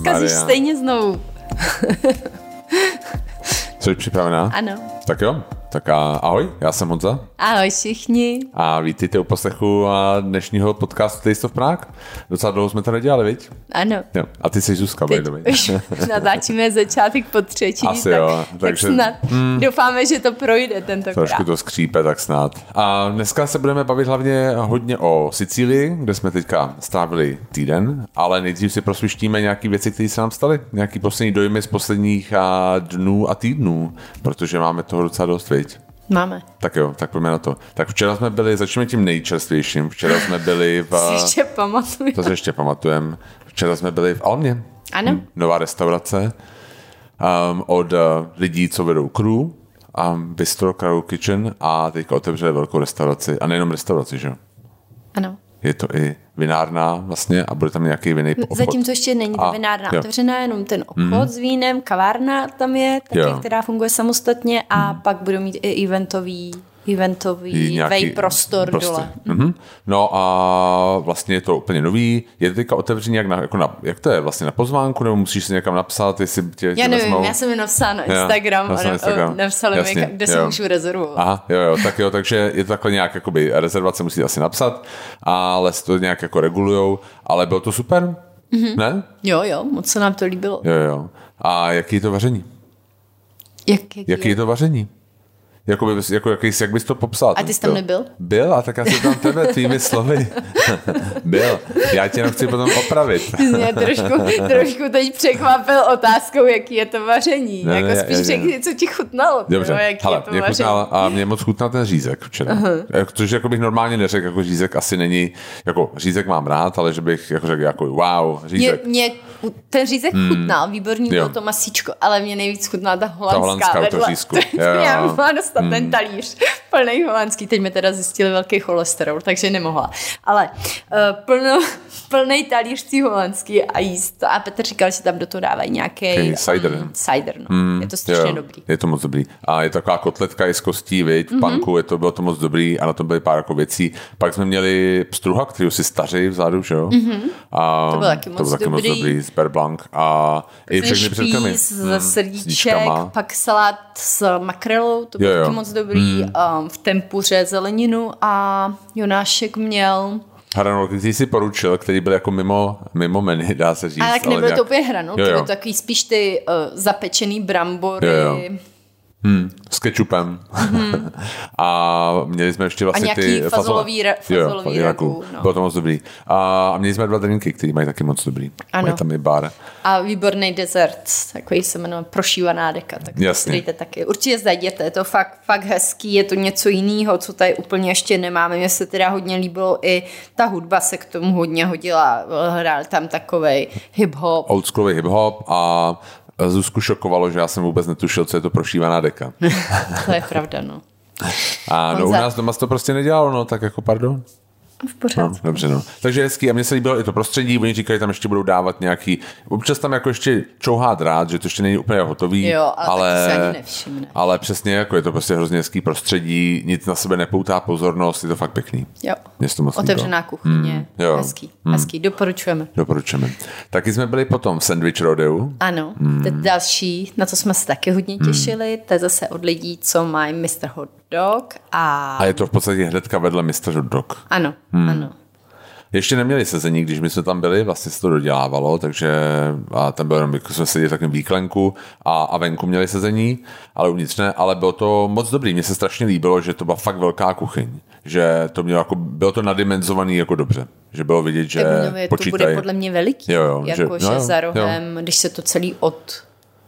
zkazíš stejně znovu. Jsi připravená? Ano. Tak jo, tak ahoj, já jsem Honza. Ahoj všichni. A vítejte u poslechu dnešního podcastu Taste of Prague. Docela dlouho jsme to nedělali, viď? Ano. Jo. A ty jsi Zuzka, bejdovi. Už natáčíme začátek po třetí. Asi tak, jo. Takže snad doufáme, že to projde tentokrát. Trošku to skřípe, tak snad. A dneska se budeme bavit hlavně hodně o Sicílii, kde jsme teďka strávili týden, ale nejdřív si prosvištíme nějaké věci, které se nám staly. Nějaký poslední dojmy z posledních dnů a týdnů, protože máme toho docela dost, viď? Máme. Tak jo, tak pojďme na to. Tak včera jsme byli, začneme tím nejčerstvějším, včera jsme byli v... To si ještě pamatujeme. Včera jsme byli v Almě. Ano. Nová restaurace od lidí, co vedou crew, bistro, crowd kitchen a teďka otevřeli velkou restauraci. A nejenom restauraci, že jo? Ano. Je to i vinárna vlastně a bude tam nějaký vinný obchod. Zatímco ještě není ta vinárna otevřená, jenom ten obchod s vínem, kavárna tam je, taky, která funguje samostatně a pak budou mít i eventový prostor dole. Mm-hmm. No a vlastně je to úplně nový, je to teďka otevřený jak to je vlastně na pozvánku, nebo musíš si někam napsat, jestli tě nevím, já jsem mi napsala na Instagram a napsala mi, kde se můžu rezervovat. Aha, jo, tak jo, takže je to takhle nějak, jakoby rezervace musí asi napsat, ale se to nějak jako regulujou, ale bylo to super, ne? Jo, moc se nám to líbilo. Jo. A jaký je to vaření? Jak bys to popsal? A ty jsi tam nebyl? Byl, a tak já jsem tam tebe, tvými slovy. Byl. Já tě chci potom opravit. Ty jsi mě trošku teď překvapil otázkou, jaký je to vaření. Řekni, co ti chutnalo. Dobře, mě chutnalo a mě moc chutnal ten řízek včera. Uh-huh. Což jako bych normálně neřekl, jako řízek asi není, jako řízek mám rád, ale že bych jako řekl, jako wow, řízek. Mě ten řízek chutnal, výborný bylo to masíčko, ale mě nejvíc chutná ta holandská vedle. Já mohla dostat ten talíř plný holandský. Teď mi teda zjistili velký cholesterol, takže nemohla. Ale plný talíř tý holandský a jíst. A Petr říkal, že tam do toho dávají nějaký cider. No. Je to strašně dobrý. Je to moc dobrý. A je taková kotletka i z kostí, viď, v panku, bylo to moc dobrý a na tom byly pár jako věcí. Pak jsme měli pstruha, kterou si staří vzadu, že jo? A to bylo taky moc dobrý. Super blank a i všechny předkami. Ze srdíček, pak salát s makrelou, to bylo taky moc dobrý, v tempuře zeleninu a Jonášek měl hranolky, který si poručil, který byl jako mimo menu, dá se říct. Ale tak nebyl to úplně hranolky, to byl takový spíš ty zapečený brambory. S kečupem. A měli jsme ještě vlastně ty fazolový ragu. No. Bylo to moc dobrý. A měli jsme dva drinky, které mají taky moc dobrý. Ano. Mají tam i bar. A výborný dezert, takový se jmenuje prošívaná deka. Tak jasně. To dejte taky. Určitě zajděte, je to fakt hezký, je to něco jiného, co tady úplně ještě nemáme. Mně se teda hodně líbilo i ta hudba se k tomu hodně hodila. Hrál tam takovej hip-hop. Oldschoolový hip-hop a Zuzku šokovalo, že já jsem vůbec netušil, co je to prošívaná deka. To je pravda, no. A no, u nás doma se to prostě nedělalo, no, tak jako pardon. V pořádku. No, dobře, no. Takže hezký. A mně se líbilo i to prostředí, oni říkali, tam ještě budou dávat nějaký, občas tam jako ještě čouhá drát, že to ještě není úplně hotový, jo, ale přesně jako je to prostě hrozně hezký prostředí, nic na sebe nepoutá pozornost, je to fakt pěkný. Jo. Otevřená kuchyně, hezký. Hezký, doporučujeme. Taky jsme byli potom v Sandwich Rodeu. Ano, to je další, na co jsme se taky hodně těšili, to je zase od lidí, co mají Mr. Hot Dog a je to v podstatě hnedka vedle Mr. Hot Dog. Ano. Ano. Ještě neměli sezení, když my jsme tam byli, vlastně se to dodělávalo, takže a tam bylo jenom, jako jsme seděli v takovém výklenku a venku měli sezení, ale uvnitř ne, ale bylo to moc dobrý. Mně se strašně líbilo, že to byla fakt velká kuchyň, že to mělo jako, bylo to nadimenzovaný jako dobře, že bylo vidět, že počítají. To bude podle mě veliký, že za rohem, když se to celý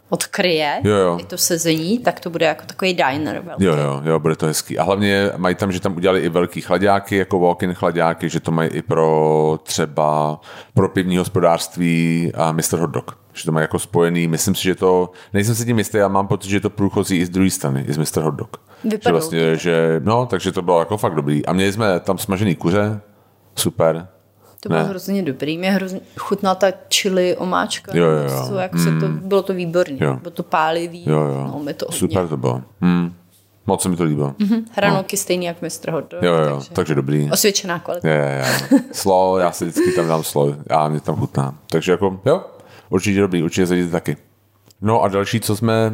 odkryje i to sezení, tak to bude jako takový diner velký. Jo, bude to hezký. A hlavně mají tam, že tam udělali i velký chlaďáky, jako walk-in chlaďáky, že to mají i pro třeba pro pivní hospodářství a Mr. Hot Dog. Že to mají jako spojený, myslím si, že to, nejsem si tím jistý, já mám pocit, že to průchozí i z druhé strany, i z Mr. Hot Dog. Vypadou. Takže to bylo jako fakt dobrý. A měli jsme tam smažený kuře, super. To bylo hrozně dobrý. Mě hrozně chutná ta chili omáčka. Jo. Bylo to výborné. Bylo to pálivý. Jo. No, to super to bylo. Moc se mi to líbilo. Hranolky stejný jak Mr. Hot Dog. Jo, takže dobrý. Osvědčená kvalita. Jo. Slow, já si vždycky tam dám slow. Já mě tam chutná. Takže jako, jo, Určitě dobrý, určitě zajít taky. No a další, co jsme,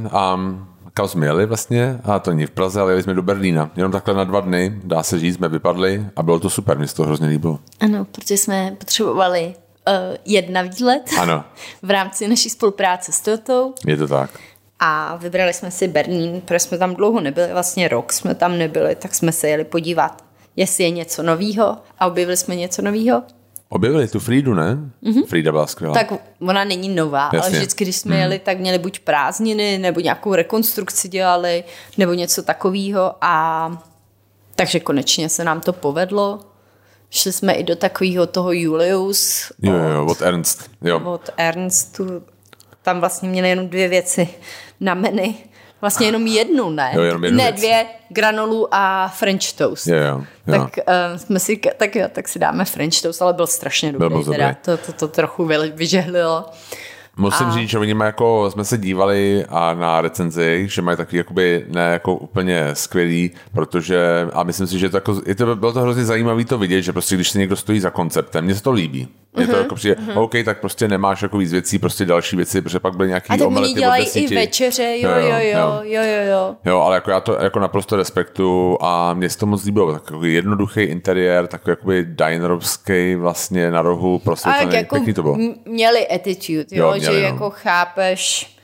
kam jsme jeli vlastně, a to není v Praze, ale jeli jsme do Berlína. Jenom takhle na 2 dny, dá se říct, jsme vypadli a bylo to super, mě se to hrozně líbilo. Ano, protože jsme potřebovali 1 výlet ano. v rámci naší spolupráce s Toyotou. Je to tak. A vybrali jsme si Berlín, protože jsme tam dlouho nebyli, vlastně rok jsme tam nebyli, tak jsme se jeli podívat, jestli je něco novýho, a objevili jsme něco novýho. Objevili tu Frídu, ne? Mm-hmm. Frída byla skvělá. Tak ona není nová, jasně. ale vždycky, když jsme jeli, tak měli buď prázdniny, nebo nějakou rekonstrukci dělali, nebo něco takového. A takže konečně se nám to povedlo. Šli jsme i do takového toho Julius. Od Ernst. Jo. Od Ernstu. Tam vlastně měli jenom 2 věci na menu. Vlastně jenom 1, ne? Jo, jenom 1 ne, 2 granolu a French toast. Jo. Tak jsme si, tak si dáme French toast, ale byl strašně dobrý. Teda. To trochu vyžehlilo. Musím říct, že oni jako, jsme se dívali a na recenzi, že mají takový jakoby, ne jako úplně skvělý, protože, a myslím si, že to jako, bylo to hrozně zajímavé to vidět, že prostě když se někdo stojí za konceptem, mně se to líbí. Mě to jako přijde, OK, tak prostě nemáš jako víc věcí, prostě další věci, protože pak byly nějaký omelety od 10. A tak oni dělají i večeře, jo. Jo, ale jako já to jako naprosto respektuju a mně se to moc líbilo. Takový jednoduchý interiér, takový jakoby dinerovský vlastně na rohu, prostě jako pěkný to bylo. Měli attitude, jo, že jako chápeš,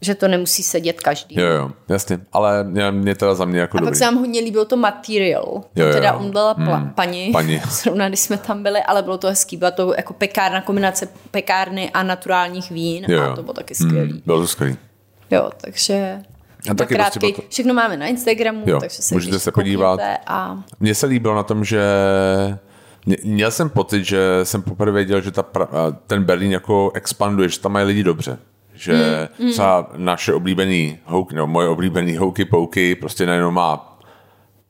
že to nemusí sedět každý. Jo, jasně, ale mě teda za mě jako dobrý. A pak se nám hodně líbilo to materiál. Teda umdlela paní, zrovna když jsme tam byli, ale bylo to hezký. Byla to jako pekárna, kombinace pekárny a naturálních vín a to bylo taky skvělý. Bylo to skvělý. Jo, takže... A taky krátky, prostě to... Všechno máme na Instagramu, jo, takže se můžete se podívat. A... Mně se líbilo na tom, že... Měl jsem pocit, že jsem poprvé věděl, že ten Berlín jako expanduje, že tam mají lidi dobře. Že třeba naše oblíbený moje oblíbený houky-pouky prostě najednou má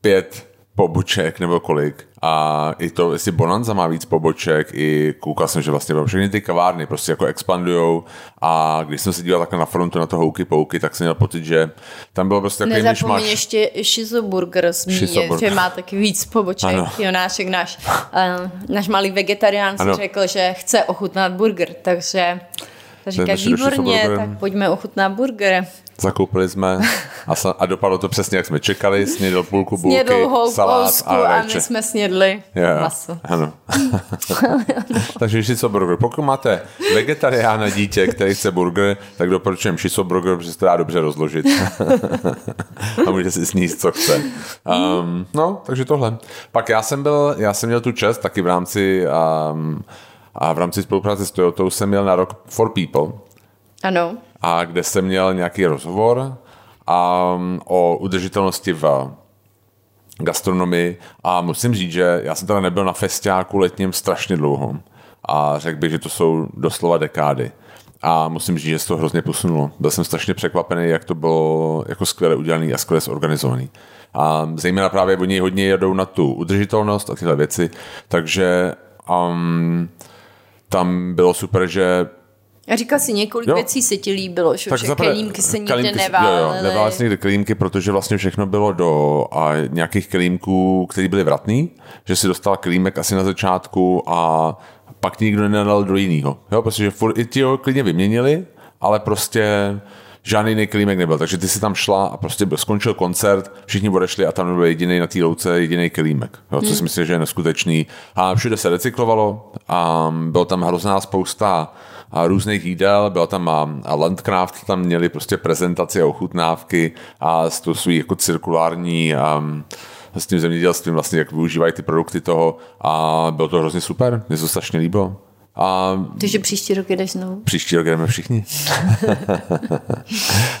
5 poboček nebo kolik. A i to, jestli Bonanza má víc poboček, i koukal jsem, že vlastně všechny ty kavárny prostě jako expandujou. A když jsem se díval takhle na frontu na to houky-pouky, tak jsem měl pocit, že tam bylo prostě takový myšmaš. Nezapomeň ještě šizoburger zmínit, že má taky víc poboček. Ano. Jonášek, náš malý vegetarián, si řekl, že chce ochutnat burger, takže říká, výborně, tak pojďme ochutnat burger. Zakoupili jsme a dopadlo to přesně, jak jsme čekali. Snědl půlku bulky, salát a my jsme snědli maso. Ano. Takže šizoburger. Pokud máte vegetariána dítě, který chce burger, tak doporučujem šizoburger, protože se to dá dobře rozložit. A může si sníst, co chce. Takže tohle. Pak já jsem měl tu čest taky v rámci spolupráce s Toyotou jsem měl na rok For People. Ano. A kde jsem měl nějaký rozhovor o udržitelnosti v gastronomii. A musím říct, že já jsem teda nebyl na festiáku letním strašně dlouho. A řekl bych, že to jsou doslova dekády. A musím říct, že se to hrozně posunulo. Byl jsem strašně překvapený, jak to bylo jako skvěle udělaný a skvěle zorganizovaný. A zejména právě oni hodně jedou na tu udržitelnost a tyhle věci. Takže... tam bylo super, že... Já říkal si, několik věcí se ti líbilo, že kelímky se nikde neválely. Neválely se nikde kelímky, protože vlastně všechno bylo do nějakých kelímků, který byly vratný, že si dostal kelímek asi na začátku a pak nikdo nedal do jinýho. Jo, protože furt ti ho klidně vyměnili, ale prostě žádný jiný kelímek nebyl, takže ty si tam šla a prostě skončil koncert, všichni odešli a tam byl jediný na té louce jediný kelímek, jo, co si myslím, že je neskutečný. A všude se recyklovalo a byla tam hrozná spousta různých jídel, byla tam a Landcraft, tam měli prostě prezentaci a ochutnávky a s tou svý jako cirkulární s tím zemědělstvím vlastně, jak využívají ty produkty toho a bylo to hrozně super, mě to strašně líbilo. Takže příští rok jdeš znovu? Příští rok jdeme všichni.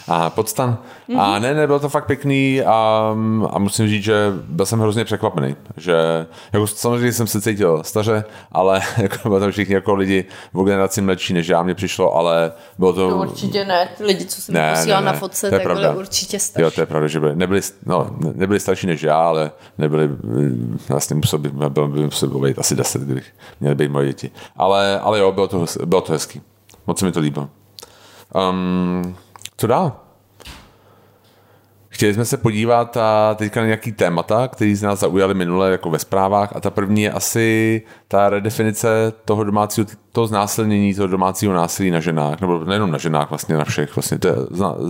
A podstan. Mm-hmm. A ne, bylo to fakt pěkný a musím říct, že byl jsem hrozně překvapený, že jako samozřejmě jsem se cítil staře, ale jako byli tam všichni jako lidi o generaci mladší než já, mně přišlo, ale bylo to... No určitě ne, ty lidi, co jsem posílal na fotce, tak byli určitě starší. Jo, to je pravda, že nebyli starší než já, ale nebyli, vlastně musel by být asi 10, když měli být moje děti. Ale jo, bylo to hezký. Moc se mi to líbilo. Co dál? Chtěli jsme se podívat teďka na nějaký témata, který z nás zaujali minule jako ve zprávách, a ta první je asi ta redefinice toho domácího, toho znásilnění, toho domácího násilí na ženách, nebo nejenom na ženách, vlastně na všech, vlastně to je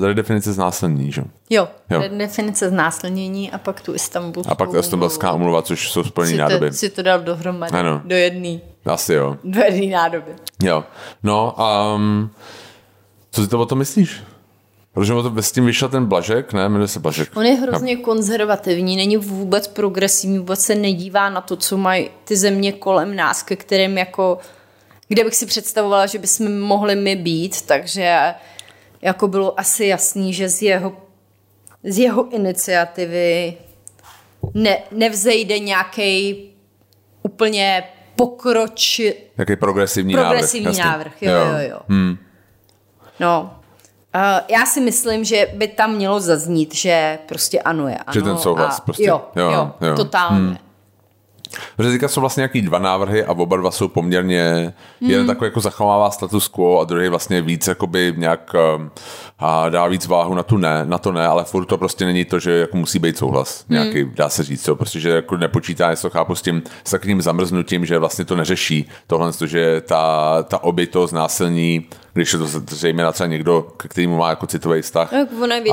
redefinice znásilnění, že? Jo, redefinice znásilnění a pak tu Istanbulskou. A pak ta Istanbulská úmluva, což jsou spojené nádoby. Si to dal dohromady, ano. Do jedné. Asi jo. Do jedné nádoby. Jo, no a co si to o tom myslíš? Protože s tím vyšel ten Blažek, ne? Jmenuje se Blažek. On je hrozně konzervativní, není vůbec progresivní, vůbec se nedívá na to, co mají ty země kolem nás, ke kterým jako, kde bych si představovala, že bychom mohli my být, takže jako bylo asi jasný, že z jeho iniciativy nevzejde nějaký úplně nějaký progresivní návrh. Jo. No. Já si myslím, že by tam mělo zaznít, že prostě ano je ano. Že ten souhlas prostě. Jo, totálně. Protože teďka jsou vlastně nějaký dva návrhy a oba dva jsou poměrně, jeden takový jako zachovává status quo a druhý vlastně víc jakoby nějak dá víc váhu na to ne, ale furt to prostě není to, že jako musí být souhlas nějaký, dá se říct, co, prostě že jako nepočítá, jestli to chápu s tím takovým zamrznutím, že vlastně to neřeší tohle, že ta oběť toho znásilní, když je to zřejmě třeba někdo, k kterému má jako citový vztah. Tak ono je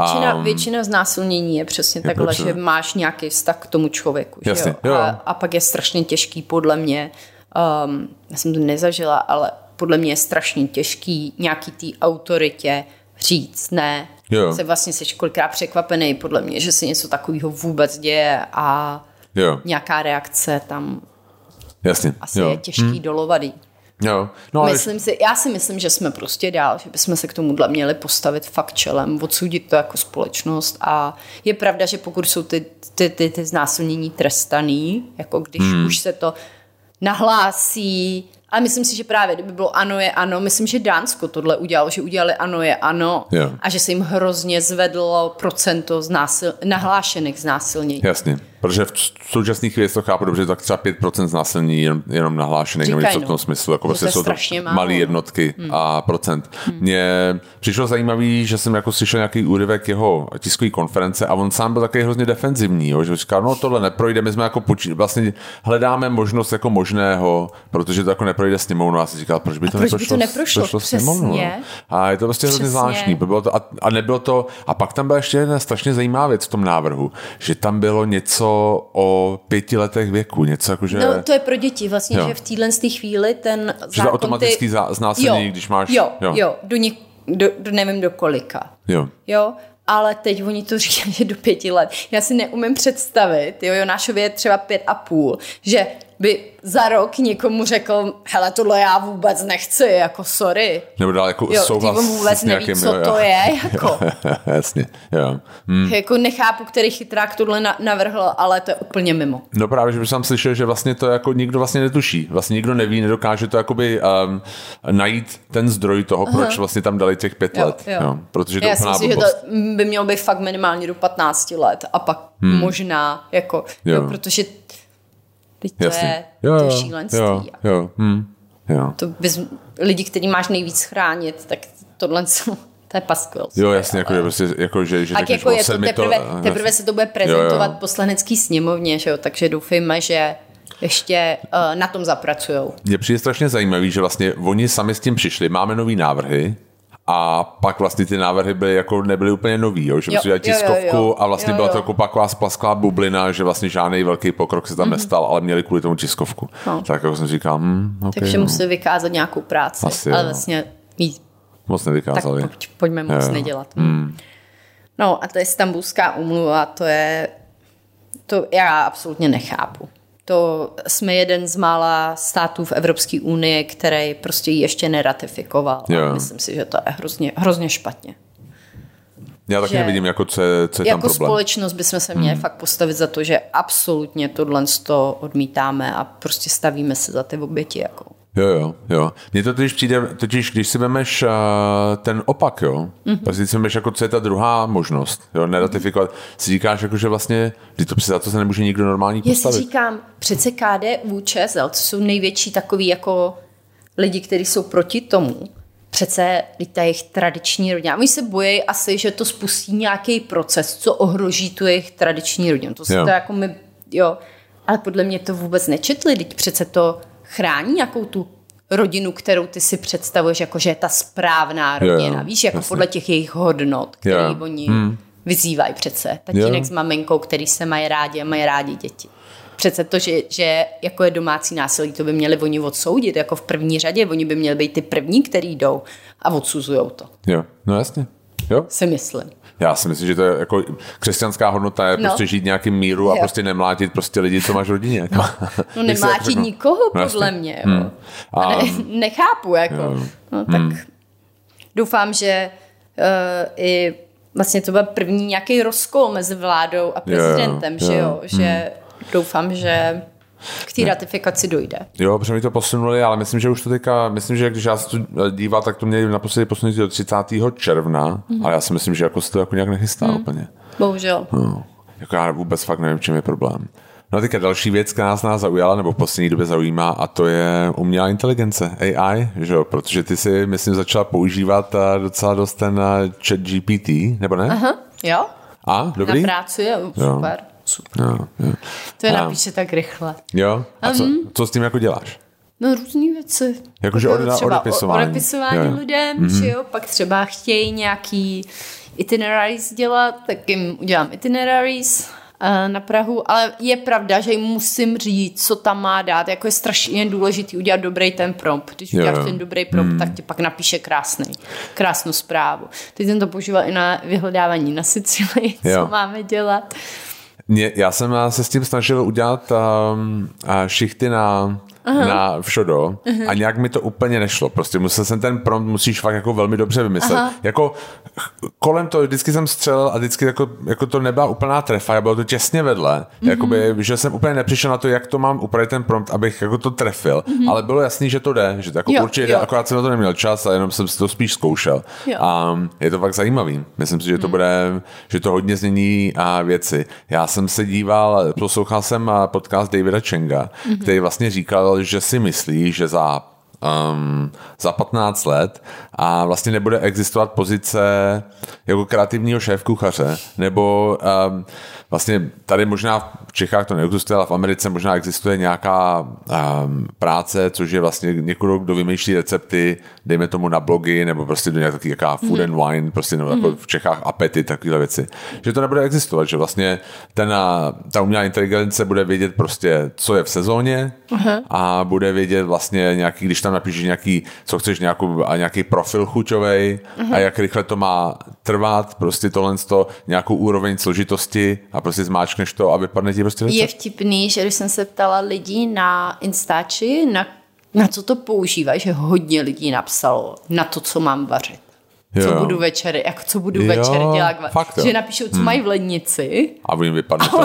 většina znásilnění je přesně takhle, že máš nějaký vztah k tomu člověku. Jasně, jo? A pak je strašně těžký podle mě, já jsem to nezažila, ale podle mě je strašně těžký nějaký té autoritě říct ne. Jo. Se vlastně seš kolikrát překvapený podle mě, že se něco takového vůbec děje a nějaká reakce tam asi je těžký dolovat. Jo. No, já si myslím, že jsme prostě dál, že bychom se k tomuhle měli postavit fakt čelem, odsudit to jako společnost, a je pravda, že pokud jsou ty znásilnění trestaný, jako když už se to nahlásí, a myslím si, že právě kdyby bylo ano je ano, myslím, že Dánsko tohle udělalo, že udělali ano je ano a že se jim hrozně zvedlo procento nahlášených znásilnění. Jasně, protože v současných chvíli to chápu dobře, tak třeba 5% znásilnění jenom nahlášených, nebo něco v tom smyslu, jako prostě jsou to malé jednotky a procent. Mně přišlo zajímavý, že jsem jako slyšel nějaký úryvek jeho tiskové konference a on sám byl taky hrozně defenzivní, jo, že říkal, no tohle neprojde, my jsme jako vlastně hledáme možnost jako možného, protože to jako projde sněmovnu, a si říkal, proč by to neprošlo? Prošlo sněmovnu. A je to prostě hrozně zvláštní. A pak tam byla ještě jedna strašně zajímavá věc v tom návrhu, že tam bylo něco o 5 letech věku, něco jakože... No to je pro děti vlastně, že v téhle chvíli ten zákon... Že automatický znásilnění, když máš... Jo. Do nevím do kolika. Jo. Ale teď oni to říkají, že do 5 let. Já si neumím představit, Jonášově je třeba 5,5, že by za rok někomu řekl, hele, tohle já vůbec nechci, jako sorry. Nebo dál jako souhlas vůbec s nějakým, neví, co to je, jako. Jasně, jo. Jako nechápu, který chytrák tohle navrhl, ale to je úplně mimo. No právě, že bych sám slyšel, že vlastně to jako nikdo vlastně netuší. Vlastně nikdo neví, nedokáže to jakoby najít ten zdroj toho, proč vlastně tam dali těch 5 let. Jo. Protože já si myslím, že to by mělo být fakt minimálně do 15 let a pak možná, jako, protože teď to je šílenství. Jo. To bez lidí, který máš nejvíc chránit, tak tohle jsou, to je paskvěl. Jo, jasně, že tak jako je to teprve se to bude prezentovat v poslanecký sněmovně, že jo, takže doufejme, že ještě na tom zapracujou. Mně přijde strašně zajímavý, že vlastně oni sami s tím přišli, máme nový návrhy, a pak vlastně ty návrhy byly jako nebyly úplně nový, jo? Že dělali tiskovku a vlastně byla to jako taková splasklá bublina, že vlastně žádný velký pokrok se tam nestal, ale měli kvůli tomu tiskovku. No. Tak jako jsem říkal, okay, takže museli vykázat nějakou práci, asi, ale vlastně moc nevykázali. Tak pojďme moc nedělat. No a ta Istanbulská úmluva, to já absolutně nechápu. To jsme jeden z mála států v Evropské unii, který prostě ji ještě neratifikoval. A myslím si, že to je hrozně, hrozně špatně. Já taky nevidím, jako co je jako tam problém. Jako společnost bychom se měli fakt postavit za to, že absolutně tohle odmítáme a prostě stavíme se za ty oběti. Jako. Jo. Mně to totiž přijde, když si vemeš ten opak, tak si vemeš, jako, co je ta druhá možnost, neratifikovat, si říkáš, jako, že vlastně, za to se nemůže nikdo normální postavit. Já si říkám, přece KDU, ČSL, to jsou největší takový jako lidi, kteří jsou proti tomu, přece ta jejich tradiční rodina. Oni se bojí asi, že to spustí nějaký proces, co ohroží tu jejich tradiční rodinu. To se to jako my, jo. Ale podle mě to vůbec nečetli, teď přece to chrání nějakou tu rodinu, kterou ty si představuješ, jako že je ta správná rodina, víš, jako podle těch jejich hodnot, které oni vyzývají přece. Tatínek s maminkou, který se mají rádi děti. Přece to, že jako je domácí násilí, to by měli oni odsoudit, jako v první řadě, oni by měli být ty první, který jdou a odsuzujou to. Jo, no jasně. Jo. Si myslím. Já si myslím, že to je jako křesťanská hodnota je prostě žít nějakým míru a prostě nemlátit prostě lidi, co máš v rodině. Jako. No nemlátit nikoho, podle mě. Jo. A nechápu, jako. No, tak doufám, že i vlastně to byl první nějaký rozkol mezi vládou a prezidentem, že jo, že doufám, že k té ratifikaci dojde. Jo, protože mi to posunuli, ale myslím, že už to teďka, myslím, že když já se to díval, tak to měli naposledy posunout do 30. června, ale já si myslím, že jako se to jako nějak nechystá úplně. Bohužel. No, jako já vůbec fakt nevím, čím je problém. No a teďka další věc, která nás zaujala, nebo v poslední době zaujímá, a to je umělá inteligence, AI, že jo, protože ty si, myslím, začala používat docela dost ten Chat GPT, nebo ne? Aha, jo. A, dobrý? Na práci, super. Super. Jo. To je napíše tak rychle. Jo? A co s tím jako děláš? No různý věci. Jakože odepisování. Odepisování lidem, že jo? Pak třeba chtějí nějaký itineraries dělat, tak jim udělám itineraries na Prahu, ale je pravda, že jim musím říct, co tam má dát. Jako je strašně důležitý udělat dobrý ten prompt. Když uděláš ten dobrý prompt, tak ti pak napíše krásnou zprávu. Teď jsem to používal i na vyhledávání na Sicílii, co máme dělat. Já jsem se s tím snažil udělat šichty na všodo a nějak mi to úplně nešlo. Prostě musel jsem ten prompt, musíš fakt jako velmi dobře vymyslet. Jako kolem to vždycky jsem střelil a vždycky jako to nebyla úplná trefa, bylo to těsně vedle. Jakoby, že jsem úplně nepřišel na to, jak to mám upravit ten prompt, abych jako to trefil. Ale bylo jasný, že to jde, že to jako určitě jde, akorát jsem na to neměl čas a jenom jsem si to spíš zkoušel. A je to fakt zajímavý. Myslím si, že to bude, že to hodně změní věci. Já jsem se díval, poslouchal jsem podcast Davida Changa, který vlastně říkal, že si myslí, že za 15 let a vlastně nebude existovat pozice jako kreativního šéfkuchaře, nebo vlastně tady možná v Čechách to neexistuje, ale v Americe možná existuje nějaká práce, což je vlastně někdo, kdo vymýšlí recepty, dejme tomu na blogy, nebo prostě do nějaká food and wine, prostě nebo jako v Čechách apetit, takovéhle věci. Že to nebude existovat, že vlastně ta umělá inteligence bude vědět prostě, co je v sezóně a bude vědět vlastně nějaký, když tam napíšeš nějaký, co chceš, nějaký profil chuťovej a jak rychle to má trvat, prostě tohle nějakou úroveň složitosti a prostě zmáčkneš to a vypadne ti prostě recept. Je vtipný, že když jsem se ptala lidí na Instači, na co to používají, že hodně lidí napsalo na to, co mám vařit. Co budu večer, jako co budu večer dělat. Fakt, že napíšou, co mají v lednici. A vím, vypadne to.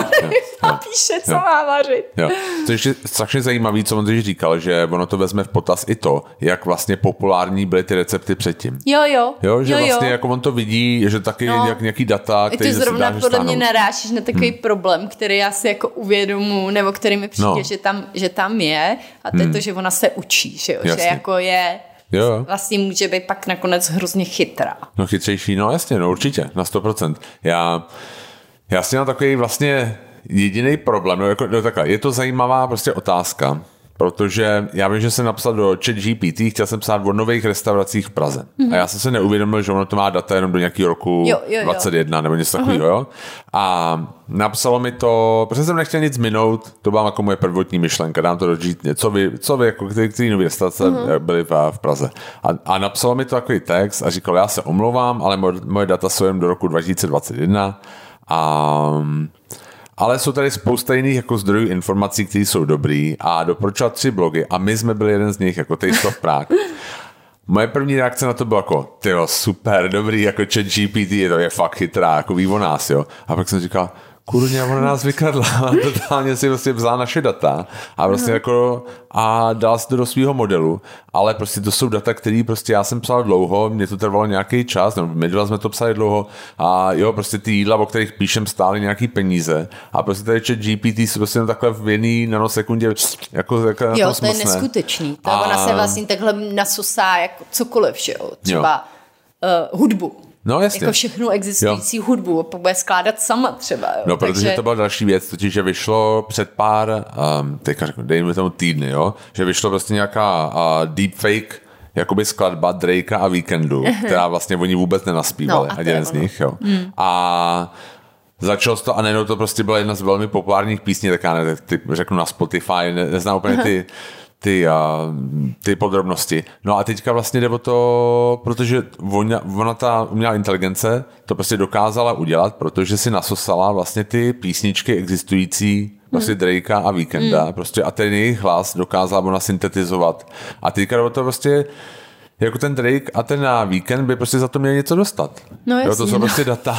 Napíše, co má vařit. To je strašně zajímavé, co on teď říkal, že ono to vezme v potaz i to, jak vlastně populární byly ty recepty předtím. Jo, že vlastně jako on to vidí, že taky nějaký data, který se dá stáhnout. Ty zrovna podle mě narážíš na takový problém, který já si jako uvědomu, nebo který mi přijde, že tam je. A to je to, že ona se učí, že jako je... Jo. Vlastně může být pak nakonec hrozně chytrá. No chytřejší, no jasně, no určitě, na 100%. Já si mám takový vlastně jediný problém, takhle, je to zajímavá prostě otázka, protože já vím, že jsem napsal do ChatGPT, chtěl jsem psát o nových restauracích v Praze. A já jsem se neuvědomil, že ono to má data jenom do nějakého roku 21 nebo něco takového, jo. A napsalo mi to, protože jsem nechtěl nic minout, to byla jako moje prvotní myšlenka, dám to do GT, co vy jako který nový restaurace byly v Praze. A napsalo mi to takový text a říkalo, já se omlouvám, ale moje data jsou jen do roku 2021 ale jsou tady spousta jiných jako zdrojů informací, které jsou dobrý a doporučila 3 blogy a my jsme byli jeden z nich, jako To Prák. Moje první reakce na to byla jako, tyjo, super, dobrý, jako ChatGPT, to je fakt chytrá, jako ví o nás, jo. A pak jsem říkal, kurně, ona nás vykradla, totálně si prostě vzala naše data a prostě jako a dala si to do svého modelu, ale prostě to jsou data, které prostě já jsem psal dlouho, mě to trvalo nějaký čas, nebo my dva jsme to psali dlouho a jo, prostě ty jídla, o kterých píšem, stály nějaký peníze a prostě tady Chat GPT se prostě takhle v jedné nanosekundě jako na jo, to je neskutečný. To ona se vlastně takhle nasusá jako cokoliv, že jo, třeba hudbu. No, jasně. Jako všechnu existující hudbu bude skládat sama třeba. Jo. No, protože to byla další věc, totiž, že vyšlo před pár, teďka řeknu, dejme tomu týdny, jo, že vyšlo prostě nějaká deepfake jakoby skladba Drakea a Weekendu, která vlastně oni vůbec nenaspívali, no, a jeden z nich, jo. Hmm. A začalo to a nejenom to prostě byla jedna z velmi populárních písní, tak já ne, řeknu na Spotify, neznám úplně ty podrobnosti. No a teďka vlastně jde o to, protože ona ta umělá inteligence to prostě dokázala udělat, protože si nasosala vlastně ty písničky existující prostě Drakea a Weekenda, prostě a ten jejich hlas dokázala ona syntetizovat. A teďka jde o to prostě jako ten Drake a ten na Weekend by prostě za to měli něco dostat. No jasný, jo, to jsou prostě data,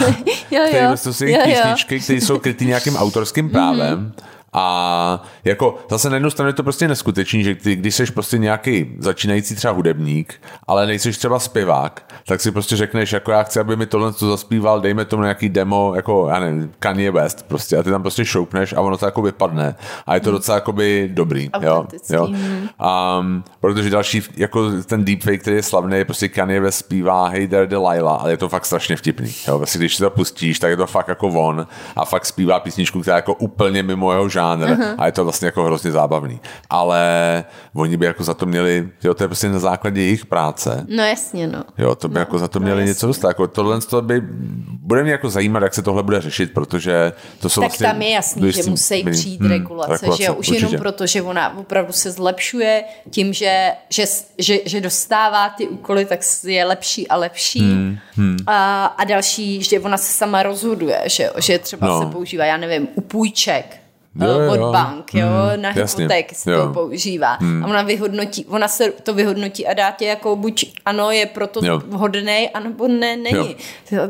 které prostě jsou jejich písničky, které jsou kryty nějakým autorským právem. A jako zase na jednu stranu je to prostě neskutečný, že ty, když jsi prostě nějaký začínající třeba hudebník, ale nejseš třeba zpěvák, tak si prostě řekneš, jako já chci, aby mi tohle to zaspíval, dejme tomu nějaký demo, jako já nevím, Kanye West prostě, a ty tam prostě šoupneš a ono to jako vypadne a je to docela jakoby dobrý. Jo. Protože další, jako ten deepfake, který je slavný, je prostě Kanye West zpívá Hey There Delilah, ale je to fakt strašně vtipný. Jo. Prostě když si to pustíš, tak je to fakt jako on a fakt zpívá písničku, která jako úplně mimo jeho žánr, a je to vlastně jako hrozně zábavný. Ale oni by jako za to měli, jo, to je prostě na základě jejich práce. No jasně, no. Jo, to by jako za to měli něco dostat. Jako tohle to by, bude mě jako zajímat, jak se tohle bude řešit, protože to jsou tak vlastně... Tak tam je jasný, že musí přijít regulace, že jo, už určitě. Jenom proto, že ona opravdu se zlepšuje tím, že dostává ty úkoly, tak je lepší a lepší. A další, že ona se sama rozhoduje, že třeba se používá, já nevím, u půjček, od bank, jo, na hypotéky se to používá. A ona vyhodnotí, ona se to vyhodnotí a dá tě jako buď ano, je proto vhodnej, anebo ne, není.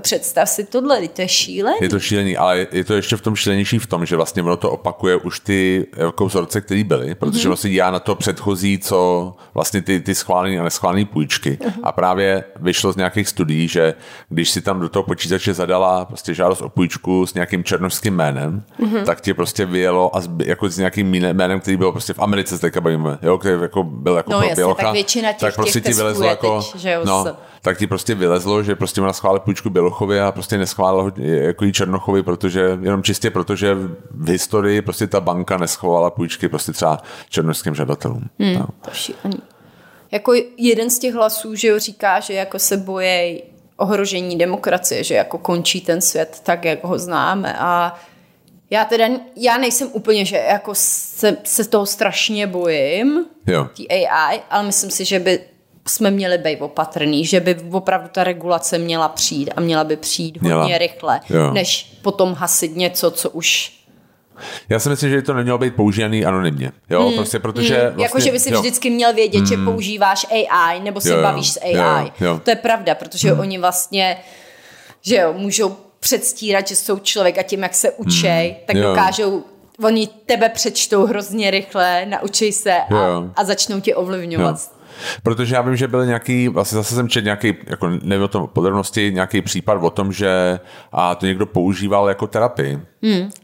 Představ si tohle, to je šílený. Je to šílený, ale je to ještě v tom šílenější v tom, že vlastně ono to opakuje už ty vzorce, které byly, protože vlastně já na to předchozí, co vlastně ty schválené a neschválené půjčky. A právě vyšlo z nějakých studií, že když si tam do toho počítače zadala prostě žádost o půjčku s nějakým černošským jménem, tak ti prostě vyjelo a jako s nějakým jménem, který byl prostě v Americe, teďka bavíme, jo, který jako byl jako bělocha, tak většina těch prostě ti vylezlo jako, tak ti prostě vylezlo, že prostě ona schválila půjčku Bělochovi a prostě neschválila jako jí Černochovi, protože, jenom čistě protože v historii prostě ta banka neschovala půjčky prostě třeba černošským žadatelům. Jako jeden z těch hlasů, že jo, říká, že jako se bojí ohrožení demokracie, že jako končí ten svět tak, jak ho známe, a já nejsem úplně, že jako se toho strašně bojím, tý AI, ale myslím si, že by jsme měli být opatrný, že by opravdu ta regulace měla přijít a měla by přijít hodně rychle, než potom hasit něco, co už... Já si myslím, že to nemělo být používaný anonymně. Prostě protože vlastně, jako, že by si vždycky měl vědět, že používáš AI nebo se bavíš s AI. To je pravda, protože oni vlastně, že jo, můžou předstírat, že jsou člověk a tím, jak se učej, tak dokážou, oni tebe přečtou hrozně rychle, naučej se a začnou tě ovlivňovat. Protože já vím, že byl nějaký, vlastně zase jsem četl nějaký, jako nevím o tom podrobnosti, nějaký případ o tom, že a to někdo používal jako terapii.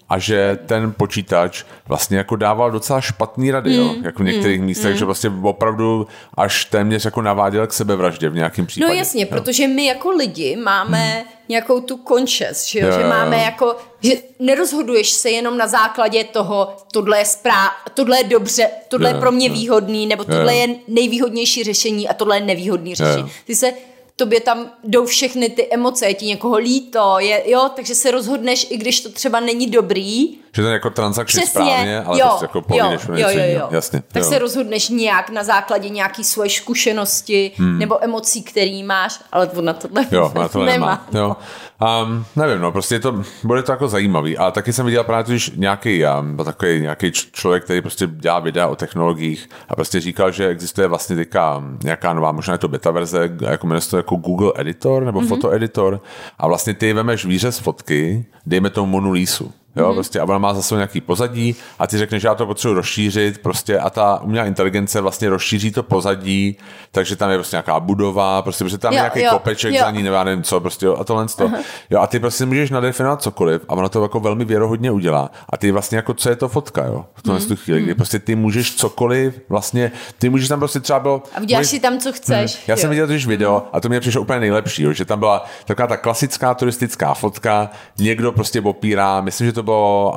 A že ten počítač vlastně jako dával docela špatný rady, jako v některých místech, že vlastně opravdu až téměř jako naváděl k sebevraždě v nějakém případě. No jasně, protože my jako lidi máme nějakou tu conscience, že, že máme jako, že nerozhoduješ se jenom na základě toho, tohle je tohle je dobře, tohle je pro mě výhodný, nebo tohle je nejvýhodnější řešení a tohle je nevýhodný řešení. Ty se... tobě tam jdou všechny ty emoce, je ti někoho líto, takže se rozhodneš, i když to třeba není dobrý. Že to je jako transakční správně, ale prostě jako povídeš o něco jiného. Tak se rozhodneš nějak na základě nějaký svoje zkušenosti nebo emocí, který máš, ale na tohle nemá. Nevím, no, prostě bude to jako zajímavý, ale taky jsem viděl právě nějaký člověk, který prostě dělá videa o technologiích a prostě říkal, že existuje vlastně teďka nějaká nová, možná je to beta verze, jako jmenuje se to jako Google Editor nebo fotoeditor a vlastně ty vemeš výřez fotky, dejme tomu Monu Lisu. Jo, prostě a ona má zase nějaký pozadí a ty řekneš, že já to potřebuji rozšířit, prostě a ta umělá inteligence vlastně rozšíří to pozadí, takže tam je prostě nějaká budova, prostě protože tam je nějaký kopeček za ní, nevím co, prostě jo, a tohle to. Jo, a ty prostě můžeš nadefinovat cokoliv a ona to jako velmi věrohodně udělá. A ty vlastně jako co je to fotka, jo? V tomhle chvíli, kdy prostě ty můžeš cokoliv, vlastně ty můžeš tam prostě třeba bylo a uděláš si tam co chceš. Já jsem viděl totiž video a to mě přišlo úplně nejlepší, jo, že tam byla taková ta klasická turistická fotka, někdo prostě popírá, myslím, že to bylo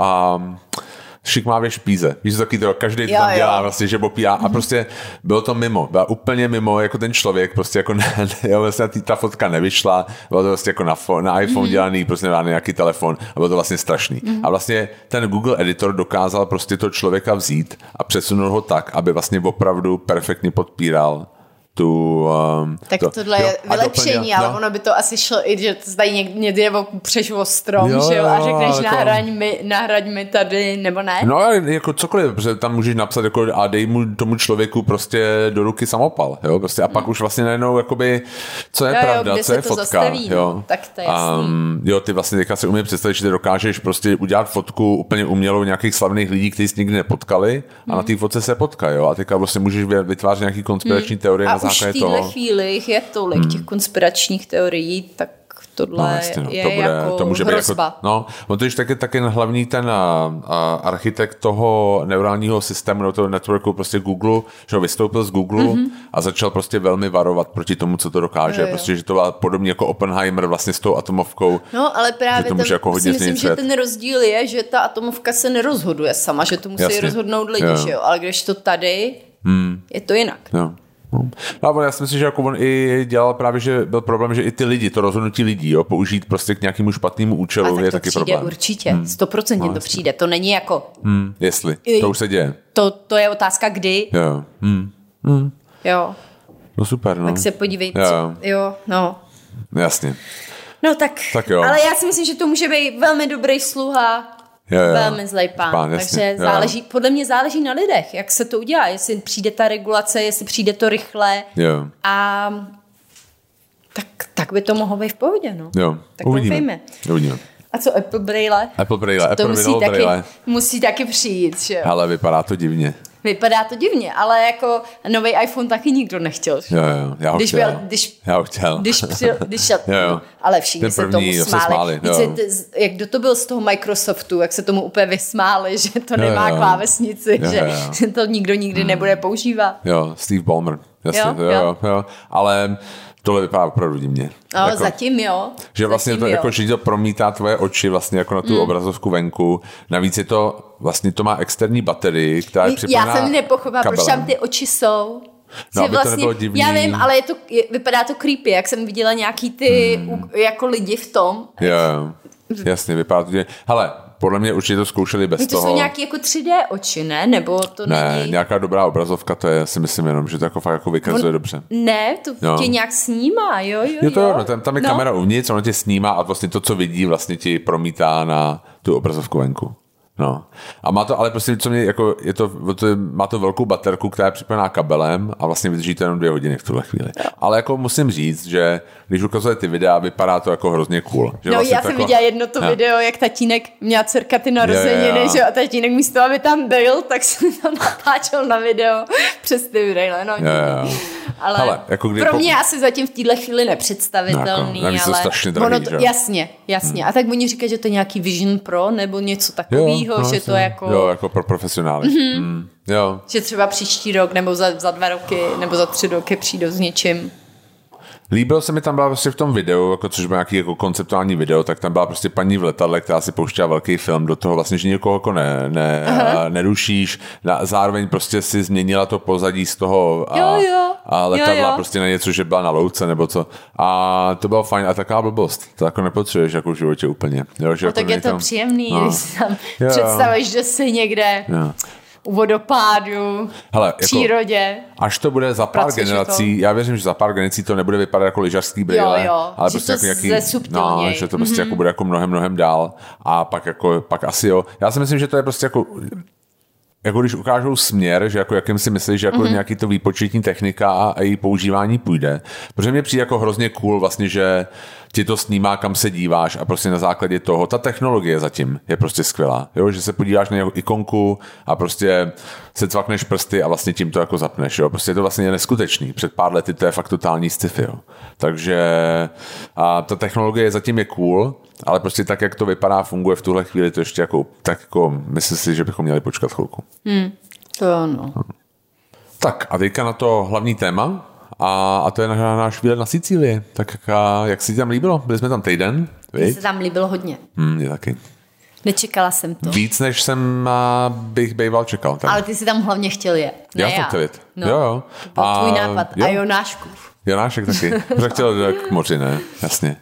šikmavě špíze. Víš, taky to každý tam dělá, vlastně, že popírá a prostě bylo to mimo, byla úplně mimo, jako ten člověk, prostě jako jo, vlastně ta fotka nevyšla, bylo to vlastně jako na iPhone dělaný, prostě na nějaký telefon a bylo to vlastně strašný. A vlastně ten Google Editor dokázal prostě toho člověka vzít a přesunout ho tak, aby vlastně opravdu perfektně podpíral tak to, tohle je vylepšení, ale ono by to asi šlo i, že to zdají někdy přeš o strom, jo, že jo, a řekneš jako nahraň mi tady, nebo ne? No jako cokoliv, protože tam můžeš napsat jako, a dej mu tomu člověku prostě do ruky samopal, jo, prostě a pak už vlastně najednou jakoby, co je pravda, co je fotka. Zastaví, jo, tak to je jo, ty vlastně teďka si umím představit, že ty dokážeš prostě udělat fotku úplně umělou nějakých slavných lidí, kteří se nikdy nepotkali a na té fotce se potkají, jo, a teďka vlastně můžeš vytvářet nějaký konspirační teorie. A už v téhle chvíli je tolik těch konspiračních teorií, tak tohle je to bude hrozba. Jako, no, on totiž taky hlavní ten architekt toho neurálního systému, nebo toho networku prostě Google, že ho vystoupil z Google a začal prostě velmi varovat proti tomu, co to dokáže. Jo. Prostě, že to byla podobně jako Oppenheimer vlastně s tou atomovkou. No, ale právě tam jako si myslím, že ten rozdíl je, že ta atomovka se nerozhoduje sama, že to musí rozhodnout lidi, jo. Že jo? Ale když to tady, je to jinak. Jo. No, já si myslím, že jako on i dělal právě, že byl problém, že i ty lidi, to rozhodnutí lidí, jo, použít prostě k nějakému špatnému účelu tak je taky problém. Určitě, 100% to přijde, to není jako... Jestli, to už se děje. To je otázka kdy. Jo. Jo. No super, no. Tak se podívejte. Jo, no. Jasně. No tak jo. Ale já si myslím, že to může být velmi dobrý sluha. Jo. Velmi zlej pán, takže záleží, podle mě záleží na lidech, jak se to udělá, jestli přijde ta regulace, jestli přijde to rychle a tak by to mohlo být v pohodě, no. Jo. Tak uvidíme. A co Apple brýle, to musí taky přijít, že jo. Ale vypadá to divně, ale jako nový iPhone taky nikdo nechtěl. Jo, já ho chtěl. Ale všichni se tomu smáli. Jak to byl z toho Microsoftu, jak se tomu úplně vysmáli, že to nemá klávesnici, že to nikdo nikdy nebude používat. Jo, Steve Ballmer. Jasně. Ale tohle vypadá opravdu divně. No, jako, zatím jo. Že vlastně zatím to, jako, že to promítá tvoje oči vlastně jako na tu obrazovku venku. Navíc je to, vlastně to má externí baterii, která je připomíná. Já jsem nepochopila, proč tam ty oči jsou. No, vlastně, já vím, ale vypadá to creepy, jak jsem viděla nějaký ty jako lidi v tom. Jo. Jasně, vypadá to divně. Hele, podle mě určitě to zkoušeli bez toho. To jsou nějaké jako 3D oči, ne? Nebo to není? Nějaká dobrá obrazovka, to je, si myslím jenom, že to jako fakt jako vykazuje dobře. Ne, to tě nějak snímá, jo. To jo, tam je kamera uvnitř, ono tě snímá a vlastně to, co vidí, vlastně ti promítá na tu obrazovku venku. No. A má to, ale prostě, co mě, jako, má to velkou baterku, která je připojená kabelem a vlastně vydrží to jenom 2 hodiny v tuhle chvíli. No. Ale jako musím říct, že když ukazuje ty videa, vypadá to jako hrozně cool. Že no, vlastně já jsem viděla jedno to video, jak tatínek, měla dcerka ty narozeniny, že a tatínek místo, aby tam byl, tak jsem tam natáčel na video přes ty videa. Ale jako pro mě asi zatím v téhle chvíli nepředstavitelný. No, jako, ale drahý, to, jasně. A tak oni říkají, že to je nějaký Vision Pro nebo něco takového, že to jako... Jo, jako pro profesionály. Jo. Že třeba příští rok nebo za 2 roky nebo za 3 roky přijdu s něčím. Líbilo se mi, tam byla prostě v tom videu, jako, což byl nějaký jako konceptuální video, tak tam byla prostě paní v letadle, která si pouštěla velký film do toho vlastně, že někoho jako nerušíš, zároveň prostě si změnila to pozadí z toho a letadla prostě na něco, že byla na louce nebo co. A to bylo fajn a taková blbost, to jako nepotřebuješ jako v životě úplně. Jo, že no, jako tak je to příjemný, když tam představuješ, že jsi někde... u vodopádu, hele, v přírodě. Jako, až to bude za pár generací, já věřím, že za pár generací to nebude vypadat jako lyžařský brýle, ale prostě jako nějaký, že to prostě jako bude jako mnohem dál a pak asi jo. Já si myslím, že to je prostě jako jako když ukážou směr, že jako jakým si myslíš, že jako nějaký to výpočetní technika a její používání půjde. Protože mě přijde jako hrozně cool vlastně, že ti to snímá, kam se díváš a prostě na základě toho, ta technologie zatím je prostě skvělá, jo? Že se podíváš na nějakou ikonku a prostě se cvakneš prsty a vlastně tím to jako zapneš, jo? Prostě je to vlastně neskutečný, před pár lety to je fakt totální sci-fi, jo? Takže a ta technologie zatím je cool, ale prostě tak, jak to vypadá, funguje v tuhle chvíli, to ještě jako, tak jako myslím si, že bychom měli počkat chvilku. To no. Tak a teďka na to hlavní téma, a to je náš výlet na Sicílii. Tak jak se ti tam líbilo? Byli jsme tam týden. Mně se tam líbilo hodně. Mně taky. Nečekala jsem to. Víc, než jsem bych býval čekal. Tak. Ale ty jsi tam hlavně chtěl jet. Já jsem chtěl jet. No. Jo. To byl tvůj nápad. Jo. A Jonášek taky. Protože chtěl k moři, ne? Jasně.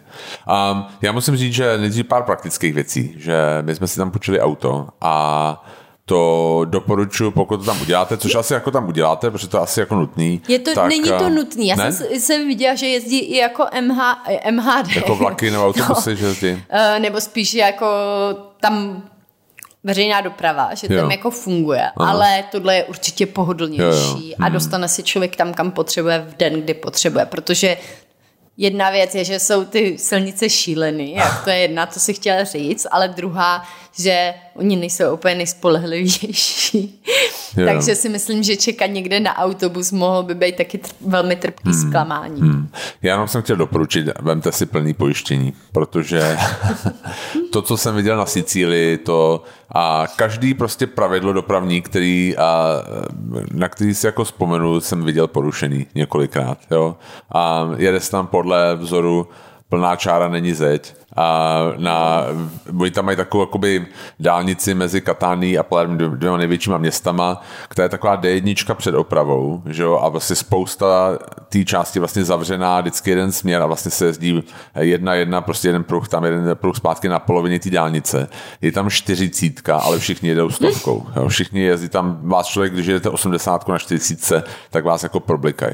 Já musím říct, že nejdřív pár praktických věcí. Že my jsme si tam půjčili auto a to doporučuji, pokud to tam uděláte, což asi jako tam uděláte, protože to asi jako nutný. Není to nutný, já jsem viděla, že jezdí i jako MHD. Jako vlaky nebo autobusy, že jezdí. Nebo spíš jako tam veřejná doprava, že tam jako funguje, ale tohle je určitě pohodlnější a dostane se člověk tam, kam potřebuje v den, kdy potřebuje, protože jedna věc je, že jsou ty silnice šílený, to je jedna, to si chtěla říct, ale druhá, že oni nejsou úplně nejspolehlivější. Takže si myslím, že čekat někde na autobus mohlo by být taky velmi trpký zklamání. Já jenom jsem chtěl doporučit, vemte si plný pojištění, protože to, co jsem viděl na Sicílii, to a každý prostě pravidlo dopravní, na který si jako vzpomenu, jsem viděl porušený několikrát. Jo? A jede se tam podle vzoru plná čára není zeď. A oni tam mají takovou jakoby dálnici mezi Catanií a Palermem, dvěma největšíma městama, která je taková D1 před opravou, že jo, a vlastně spousta té části vlastně zavřená, vždycky jeden směr a vlastně se jezdí jedna, prostě jeden pruh tam, jeden pruh zpátky na polovině té dálnice. Je tam 40, ale všichni jedou 100, jo? Všichni jezdí tam, vás člověk, když jedete 80 na 40, tak vás jako problikaj.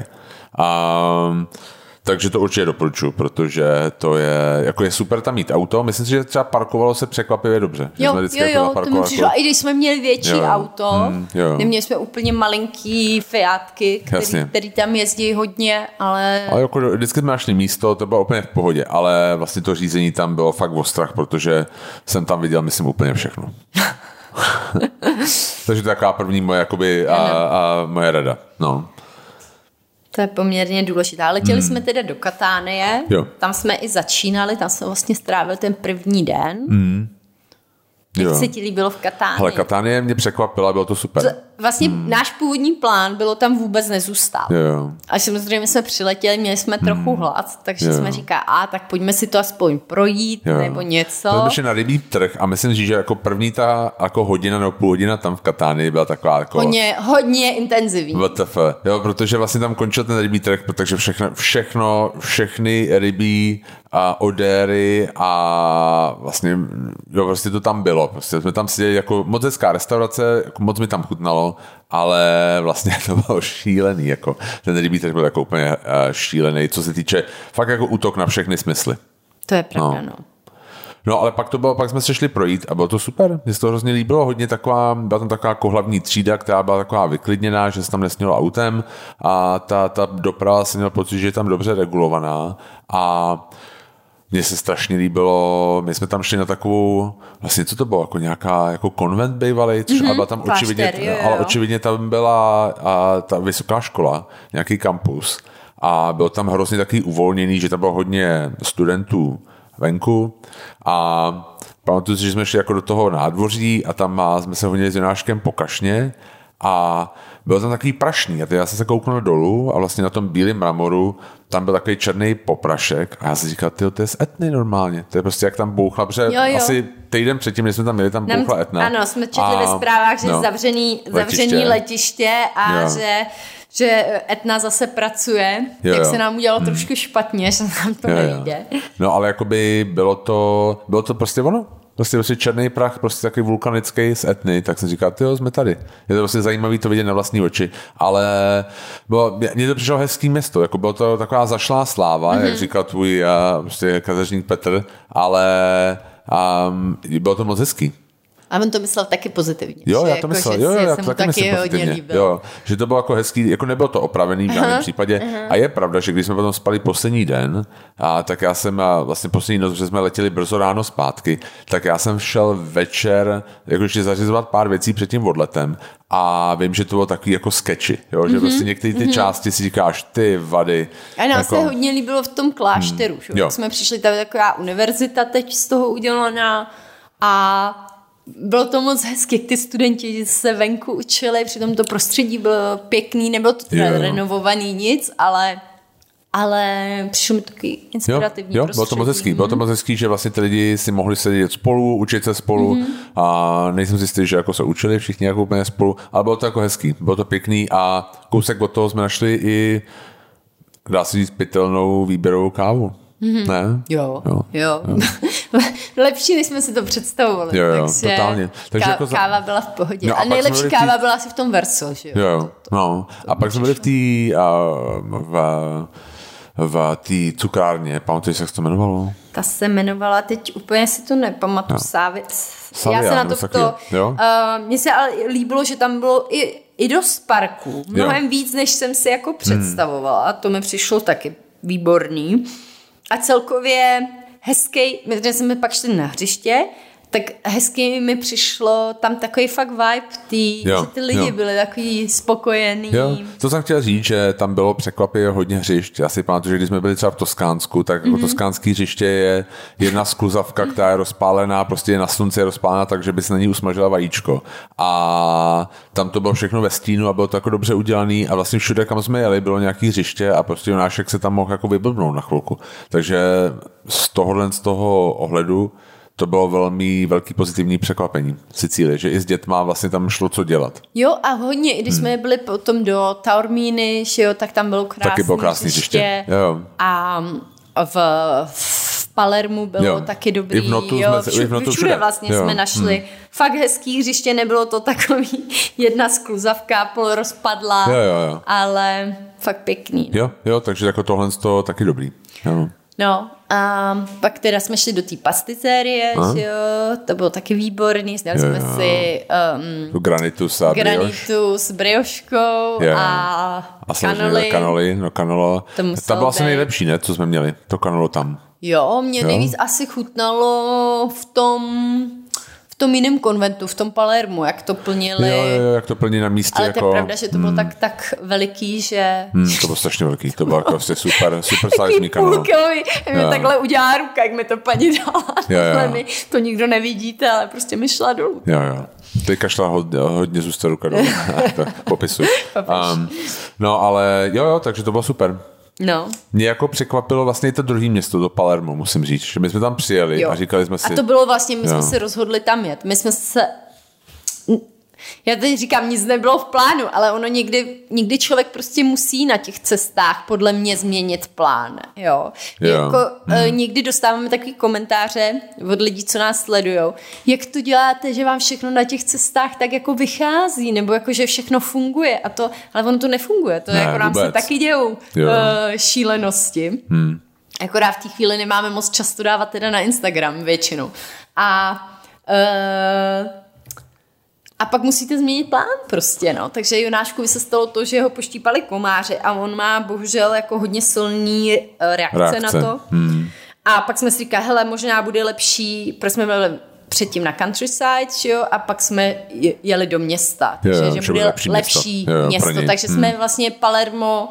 Takže to určitě doporučuji, protože to je, jako je super tam mít auto. Myslím si, že třeba parkovalo se překvapivě dobře. Jo, to mi přišlo. A i když jsme měli větší auto, neměli jsme úplně malinký Fiatky, který tam jezdí hodně, ale... Ale jako vždycky jsme našli místo, to bylo úplně v pohodě, ale vlastně to řízení tam bylo fakt ostrach, protože jsem tam viděl, myslím, úplně všechno. Takže to je taková první moje, jakoby, moje rada, no. To je poměrně důležité. Letěli jsme teda do Katánie, tam jsme i začínali, tam jsme vlastně strávili ten první den. Jak se ti líbilo v Katánii? Ale Katánie mě překvapila, bylo to super. Vlastně náš původní plán bylo tam vůbec nezůstat. A samozřejmě jsme přiletěli, měli jsme trochu hlad, takže jsme říkali, tak pojďme si to aspoň projít nebo něco. To jsme na rybí trh a myslím, že jako první ta jako hodina nebo půl hodina tam v Katánii byla taková jako... Hodně intenzivní. WTF. Jo, protože vlastně tam končil ten rybí trh, protože všechny rybí a odéry a vlastně, prostě to tam bylo. Prostě jsme tam seděli jako moc hezká restaurace, jako moc mi tam chutnalo, ale vlastně to bylo šílený, jako ten rybí trh byl jako úplně šílený, co se týče fakt jako útok na všechny smysly. To je pravda, No, ale pak jsme se šli projít a bylo to super. Mně se to hrozně líbilo, byla tam taková jako hlavní třída, která byla taková vyklidněná, že se tam nesmělo autem a ta doprava se měla pocit, že je tam dobře regulovaná a mně se strašně líbilo, my jsme tam šli na takovou, vlastně co to bylo, jako nějaká jako konvent bývalej, ale byla tam klášter, ale očividně tam byla ta vysoká škola, nějaký kampus a bylo tam hrozně takový uvolněný, že tam bylo hodně studentů venku a pamatuju si, že jsme šli jako do toho nádvoří a tam jsme se honili s Jonáškem po kašně a byl tam takový prašný a teď já jsem se kouknul dolů a vlastně na tom bílém mramoru tam byl takový černý poprašek a já jsem říkal, to je z Etny normálně, to je prostě jak tam bouchla, protože asi týden předtím, když jsme tam měli, tam bouchla Etna. Ano, jsme četli ve zprávách, že zavřený letiště a že Etna zase pracuje, tak se nám udělalo trošku špatně, že nám to nejde. No ale jakoby bylo to prostě ono. Prostě černý prach, prostě takový vulkanický z Etny, tak jsem říkal, jsme tady. Je to prostě zajímavé to vidět na vlastní oči, ale mně to přišlo hezký město, jako bylo to taková zašlá sláva, jak říkal tvůj prostě kadeřník Petr, ale bylo to moc hezký. A on to myslel taky pozitivně. Jo, já to jako, myslel, jo, já to taky myslím pozitivně. Jo, že to bylo jako hezký, jako nebylo to opravený v žádném případě. Aha. A je pravda, že když jsme potom spali poslední den, a tak já jsem vlastně poslední noc, protože jsme letěli brzo ráno zpátky, tak já jsem šel večer, jako ještě zařizovat pár věcí před tím odletem. A vím, že to bylo takový jako sketchy, jo? Že prostě některé ty části si říkáš, ty vady. A nám jako... se hodně líbilo v tom klášteru, že jsme přišli, tam taková univerzita teď z toho udělaná a bylo to moc hezky, jak ty studenti se venku učili, přitom to prostředí bylo pěkný, nebylo to teda renovovaný nic, ale přišlo mi taky inspirativní prostředí. Bylo to moc hezký, bylo to moc hezký, že vlastně ty lidi si mohli sedět spolu, učit se spolu a nejsem si jistý, že jako se učili všichni jako úplně spolu, ale bylo to jako hezký, bylo to pěkný a kousek od toho jsme našli i, dá se říct, pitelnou výběrovou kávu. Ne? Jo. Lepší, než jsme si to představovali. Jo, takže totálně. Takže káva byla v pohodě. No, a nejlepší káva byla asi v tom Verso. Že jo. No. A pak jsme byli v té cukrárně. Pamatuješ, jak se to jmenovalo? Ta se jmenovala, teď úplně si to nepamatuju. Já se na to ptala. Mně se ale líbilo, že tam bylo i dost parků. Mnohem víc, než jsem si jako představovala. A to mi přišlo taky výborný. A celkově hezký, protože jsme pak šli na hřiště, tak hezky mi přišlo tam takový fakt vibe, že ty lidi byli takový spokojený. Jo. To jsem chtěl říct, že tam bylo překvapivě hodně hřišť. Já si pamatuju, že když jsme byli třeba v Toskánsku, tak jako toskánský hřiště je jedna skluzavka, která je rozpálená, prostě na slunci je rozpálená, takže by se na ní usmažila vajíčko. A tam to bylo všechno ve stínu a bylo to jako dobře udělané a vlastně všude, kam jsme jeli, bylo nějaký hřiště a prostě Jonášek se tam mohl jako vyblbnout na chvilku. Takže z toho ohledu to bylo velmi velký pozitivní překvapení Sicílie, že i s dětma vlastně tam šlo co dělat. Jo a hodně, i když jsme byli potom do Taormíny, tak tam bylo krásné hřiště. A v Palermu bylo taky dobrý. Všude vlastně jsme našli fakt hezký hřiště, nebylo to takový jedna skluzavka pol rozpadla, ale fakt pěkný. Jo, takže jako tohle z toho taky dobrý. Jo. No a pak teda jsme šli do té pasticérie, to bylo taky výborný, zdali jsme si granitu s brioškou a kanoli. Ta byla asi nejlepší, ne, co jsme měli, to kanolo tam. Jo, mě nejvíc asi chutnalo v tom jiném konventu, v tom Palermu, jak to plnili. Jo, jak to plní na místě. Ale to je pravda, že to bylo tak veliký, že... to bylo strašně velký, to bylo prostě super slajzný kanál. Taký půlkilový, mi takhle udělá ruka, jak mi to paní dala. To nikdo nevidíte, ale prostě mi šla dolů. Jo. Teďka šla hodně zůstat ruka dolů. To popisuji. No, ale jo, takže to bylo super. No. Mě jako překvapilo vlastně i to druhé město, do Palermo, musím říct, že my jsme tam přijeli a říkali jsme si... A to bylo vlastně, my jsme se rozhodli tam jet. My jsme se... Já teď říkám, nic nebylo v plánu, ale ono někdy člověk prostě musí na těch cestách podle mě změnit plán. Někdy dostáváme takový komentáře od lidí, co nás sledujou. Jak to děláte, že vám všechno na těch cestách tak jako vychází, nebo jako, že všechno funguje a to, ale ono to nefunguje. To jako nám se taky dějou šílenosti. Akorát v té chvíli nemáme moc často dávat teda na Instagram většinou. A pak musíte změnit plán prostě, no. Takže Jonáškovi se stalo to, že ho poštípali komáři a on má bohužel jako hodně silný reakce na to. A pak jsme si říkali, hele, možná bude lepší, protože jsme byli předtím na countryside, a pak jsme jeli do města, že bude lepší město. Takže jsme vlastně Palermo,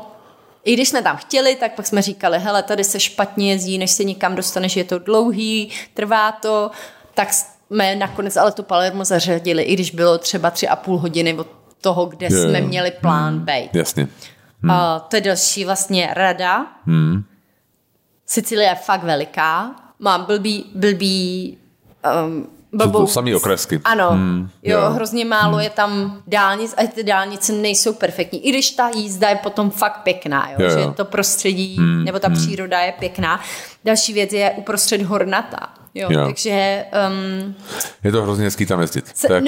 i když jsme tam chtěli, tak pak jsme říkali, hele, tady se špatně jezdí, než se někam dostaneš, je to dlouhý, trvá to, tak jsme nakonec ale to Palermo zařadili, i když bylo třeba 3,5 hodiny od toho, kde jsme měli plán být. Jasně. To je další vlastně rada. Sicílie je fakt veliká. Mám blbou... To samý okresky. Ano. Hrozně málo je tam dálnic a ty dálnice nejsou perfektní. I když ta jízda je potom fakt pěkná, že to prostředí nebo ta příroda je pěkná. Další věc je uprostřed hornatá. Takže... je to hrozně hezký tam jezdit.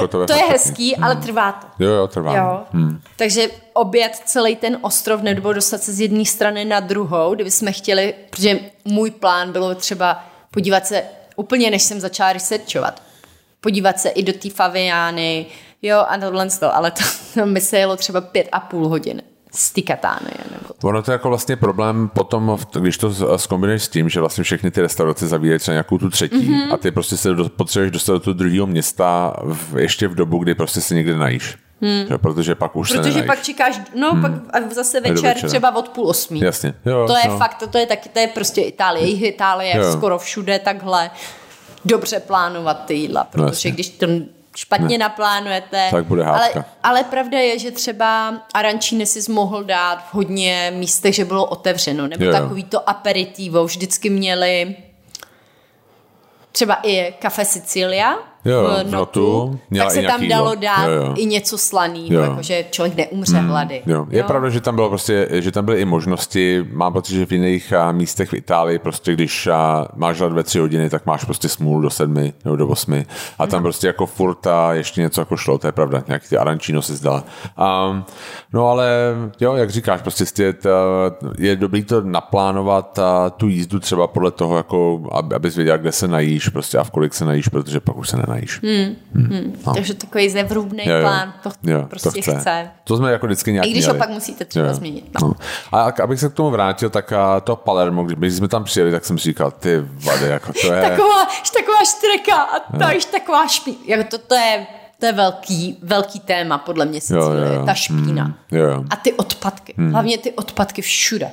To je hezký, ale trvá to. Jo, trvá. Takže obět celý ten ostrov nebo dostat se z jedné strany na druhou, kdyby jsme chtěli, protože můj plán bylo třeba podívat se úplně, než jsem začala researchovat. podívat se i do té faviány, jo, a tohle to, ale to mi se jelo třeba 5,5 hodiny. Z Katány. Ono to je jako vlastně problém potom, když to zkombinuješ s tím, že vlastně všechny ty restaurace zavírají třeba nějakou tu třetí a ty prostě se potřebuješ dostat do toho druhého města ještě v dobu, kdy prostě se někde najíš. Protože pak už protože se pak čekáš, no pak zase večer třeba od 7:30. Jasně. Jo, to je fakt, to je taky, to je prostě Itálie. Itálie je skoro všude takhle dobře plánovat ty jídla, protože když to špatně naplánujete. Tak bude hádka. Ale pravda je, že třeba arancíny si mohl dát v hodně místech, že bylo otevřeno, nebo takový to aperitivo. Vždycky měli třeba i kafe Sicilia v Notu, tak se tam dalo dát i něco slaného, jakože člověk neumře hlady. Je pravda, že tam bylo prostě, že tam byly i možnosti. Mám pocit, že v jiných místech v Itálii prostě, když máš hlad ve 3 hodiny, tak máš prostě smůlu do 7 nebo do 8. A tam prostě jako furt a ještě něco jako šlo, to je pravda. Nějaký ty arancino se zdala. No ale jo, jak říkáš, prostě je dobrý to naplánovat a tu jízdu třeba podle toho, jako, abys věděl, kde se najíš prostě a v kolik se najíš, protože pak už se nenajíš. No. Takže takový zevrubný plán, to prostě chce. To jsme jako vždycky nějak měli. I když opak musíte třeba změnit. No. A abych se k tomu vrátil, tak to Palermo, když jsme tam přijeli, tak jsem si říkal, ty vady, jako to je... taková štreka a ta ještě taková špína. Jako to je velký téma, podle mě se je ta špína. A ty odpadky. Hlavně ty odpadky všude.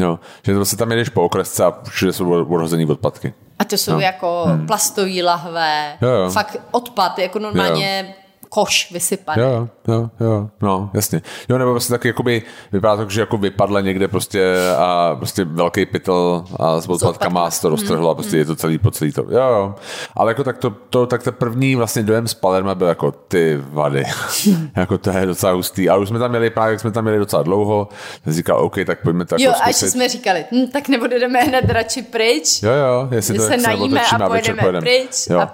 Jo. Že prostě tam jedeš po okresce a všude jsou odhozený odpadky. A to jsou jako plastový lahve, fakt odpad, jako normálně koš vysypaný. No, jasně. Jo, nebo prostě taky jakoby vypadá to, že jako vypadla někde prostě velký pytel a s odpadkama a to roztrhlo a prostě je to celý po celý to. Jo. Ale jako tak to první vlastně dojem z Palerma byl jako ty vady. Jako to je docela hustý. A už jsme tam měli docela dlouho. Jsem říkal, OK, tak pojďme to jako zkusit. Jo, a jsme říkali, tak nebo jdeme hned radši pryč. Jo, jestli to se najíme a pojedeme pryč. Jo. A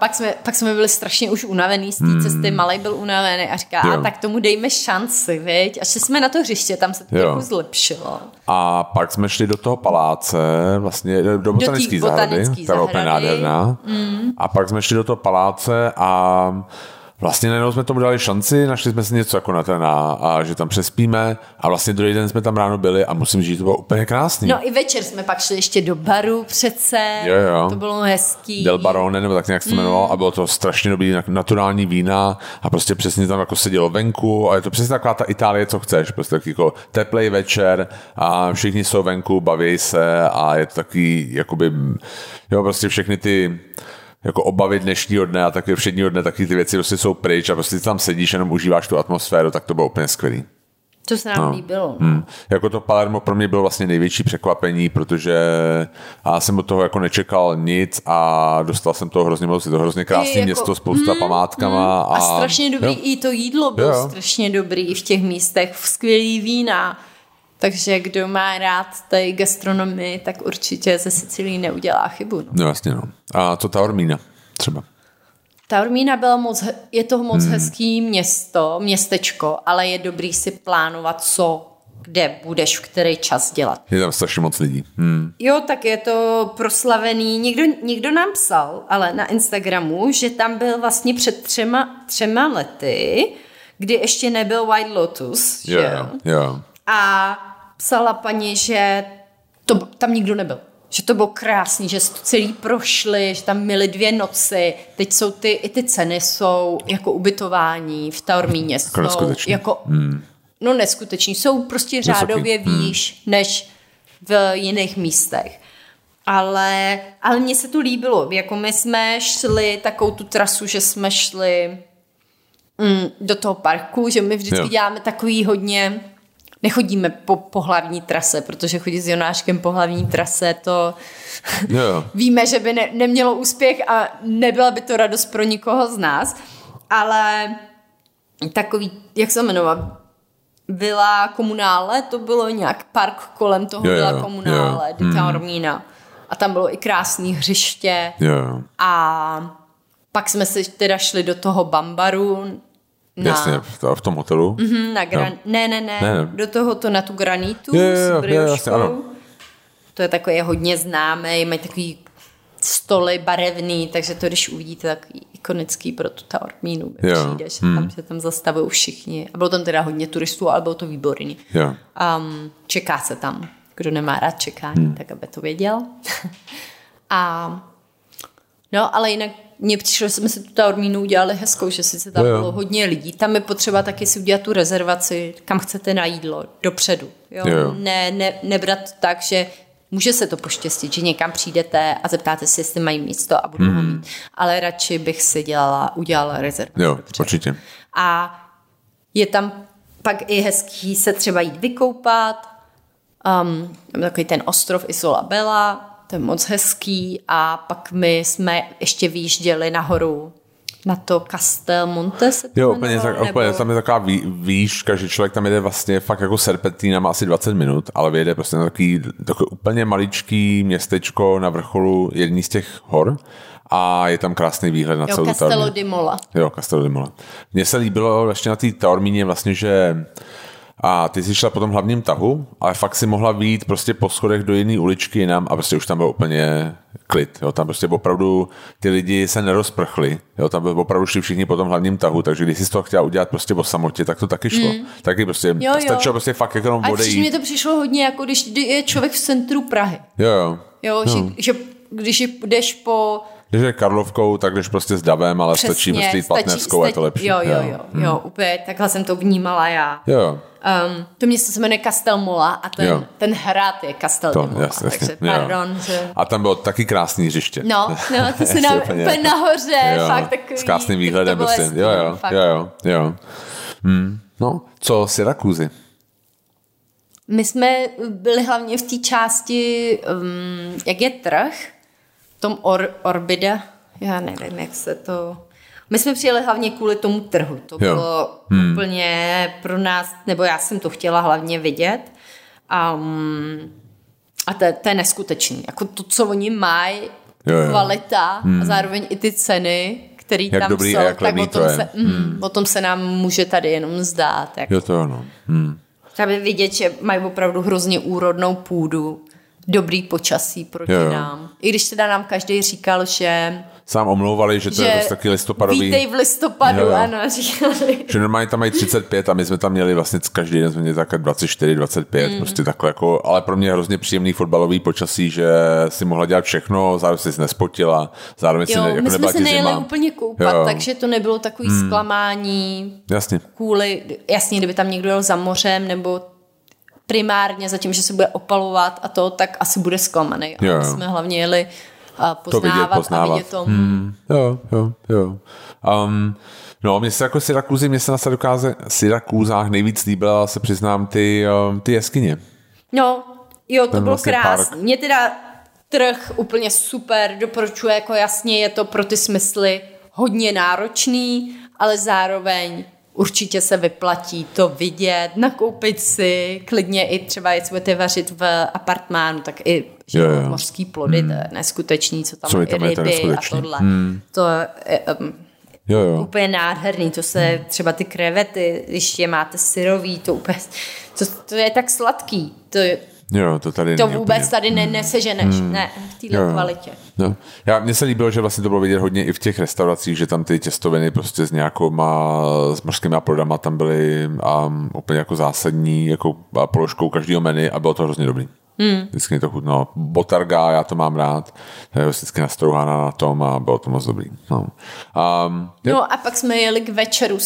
pak jsme byli strašně už unavený z té cesty, malej byl unavený a říká, a tak tomu dejme šanci, viď? A šli jsme na to hřiště, tam se to trochu zlepšilo. A pak jsme šli do toho paláce, vlastně do botanické zahrady, která je úplně nádherná. A pak jsme šli do toho paláce a vlastně najednou jsme tomu dali šanci, našli jsme si něco jako na ten a že tam přespíme a vlastně druhý den jsme tam ráno byli a musím říct, že to bylo úplně krásný. No i večer jsme pak šli ještě do baru přece, to bylo hezký. Del Barone, nebo tak nějak se to jmenovalo a bylo to strašně dobrý naturální vína a prostě přesně tam jako sedělo venku a je to přesně taková ta Itálie, co chceš, prostě taky jako teplej večer a všichni jsou venku, baví se a je to taky jakoby, jo prostě všechny ty jako obavy dnešního dne a taky všedního dne, taky ty věci prostě jsou pryč a prostě tam sedíš, jenom užíváš tu atmosféru, tak to bylo úplně skvělý. To se nám líbilo. Jako to Palermo pro mě bylo vlastně největší překvapení, protože já jsem od toho jako nečekal nic a dostal jsem toho hrozně moc, je to hrozně krásné město, spousta památkama. A strašně dobrý, i to jídlo bylo strašně dobrý v těch místech, skvělý vína. Takže kdo má rád tady gastronomii, tak určitě ze Sicílii neudělá chybu. No jasně, no. A co Taormina třeba? Taormina byla moc hezký městečko, ale je dobrý si plánovat, co kde budeš, v který čas dělat. Je tam strašně moc lidí. Jo, tak je to proslavený. Někdo nám psal, ale na Instagramu, že tam byl vlastně před 3 lety, kdy ještě nebyl White Lotus. Jo. A psala paní, že tam nikdo nebyl. Že to bylo krásný, že to celý prošli, že tam měli 2 noci. Teď jsou i ty ceny jsou jako ubytování v Taormíně. Jsou neskutečný. No neskuteční. Jsou prostě řádově výš než v jiných místech. Ale mně se to líbilo. Jako my jsme šli takovou tu trasu, že jsme šli do toho parku, že my vždycky děláme takový hodně... Nechodíme po hlavní trase, protože chodit s Jonáškem po hlavní trase, to víme, že by nemělo úspěch a nebyla by to radost pro nikoho z nás. Ale takový, jak se jmenovala, Villa Komunále, to bylo nějak park kolem toho Villa Komunále, de Taormina. A tam bylo i krásný hřiště. A pak jsme se teda šli do toho Bambaru, jasně, v tom hotelu. Na ne. Do tohoto na tu granitu s brioškou. To je takový hodně známý, mají takový stoly barevný, takže to, když uvidíte, tak ikonický pro tu Taorminu, přijdeš, tam se tam zastavují všichni. A bylo tam teda hodně turistů, ale bylo to výborný. Čeká se tam. Kdo nemá rád čekání, tak aby to věděl. No, ale jinak mně přišlo, že jsme si tu Taorminu udělali hezkou, že sice tam bylo hodně lidí. Tam je potřeba taky si udělat tu rezervaci, kam chcete na jídlo, dopředu. Nebrat tak, že může se to poštěstit, že někam přijdete a zeptáte si, jestli mají místo a budou ho mít. Ale radši bych si udělala rezervaci. Jo, dopředu. Určitě. A je tam pak i hezký se třeba jít vykoupat. Takový ten ostrov Isola Bella, to je moc hezký, a pak my jsme ještě vyjížděli nahoru na to Castel Monte se to úplně, tam je taková výška, že člověk tam jede vlastně fakt jako serpentínem asi 20 minut, ale vyjede prostě na takový úplně maličký městečko na vrcholu jedný z těch hor a je tam krásný výhled na celou Taorminu. Castello di Mola. Mně se líbilo ještě na té Taormině vlastně, že a ty jsi šla po tom hlavním tahu, ale fakt si mohla vyjít prostě po schodech do jiné uličky jinam a prostě už tam byl úplně klid. Jo. Tam prostě opravdu ty lidi se nerozprchli. Jo. Tam opravdu šli všichni po tom hlavním tahu, takže když jsi z toho chtěla udělat prostě po samotě, tak to taky šlo. Taky prostě stačilo prostě fakt jenom odejít. A mi to přišlo hodně, jako když je člověk v centru Prahy. Že když jdeš po... Když je Karlovkou, tak jdeš prostě s davem, ale přesně, stačí prostě jít Patnevskou a je to lepší. Úplně takhle jsem to vnímala já. To město se jmenuje Castel Mola a ten hrad je Castel de Mola, takže pardon. Že... A tam bylo taky krásný hřiště. No, to se nám úplně nahoře, fakt takový. S krásným výhledem prostě. No, co Siracuzy? My jsme byli hlavně v té části, jak je trh, tom Orbida, já nevím, jak se to... My jsme přijeli hlavně kvůli tomu trhu. To bylo úplně pro nás, nebo já jsem to chtěla hlavně vidět. A to je neskutečný. Jako to, co oni mají, kvalita a zároveň i ty ceny, které tam jsou, tak o tom se nám může tady jenom zdát. Jako. Třeba vidět, že mají opravdu hrozně úrodnou půdu. Dobrý počasí proti nám. I když teda nám každý říkal, že... Sám omlouvali, že to je prostě taky listopadový... Vítej v listopadu, ano, říkali. Že normálně tam mají 35 a my jsme tam měli vlastně každý den, jsme měli tak 24, 25, prostě takhle jako... Ale pro mě hrozně příjemný fotbalový počasí, že si mohla dělat všechno, zároveň si nespotila, zároveň si jako nebyla zima. My jsme se nejeli úplně koupat, takže to nebylo takový zklamání. Jasně, kdyby tam někdo jel za mořem nebo primárně zatím, že se bude opalovat a to, tak asi bude zklamaný. A my jsme hlavně jeli poznávat a vidět tomu. No, mně se jako Siracusách nejvíc líbila, se přiznám, ty jeskyně. To bylo vlastně krásné. Mě teda trh úplně super, doporučuje, jako jasně je to pro ty smysly hodně náročný, ale zároveň určitě se vyplatí to vidět, nakoupit si, klidně i třeba, jestli budete vařit v apartmánu, tak i mořský plody, to je neskutečný, co tam je ryby a tohle. To je úplně nádherný, to se třeba ty krevety, když je máte syrový, to úplně, to je tak sladký, to vůbec tady neseženeš, ne, v této kvalitě. Mně se líbilo, že vlastně to bylo vidět hodně i v těch restauracích, že tam ty těstoviny prostě s nějakýma, s mořskýma prodama tam byly úplně jako zásadní jako položkou každého menu a bylo to hrozně dobrý. Vždycky mě to chutnalo. Botarga, já to mám rád, je vždycky nastrouhána na tom a bylo to moc dobrý. A pak jsme jeli k večeru,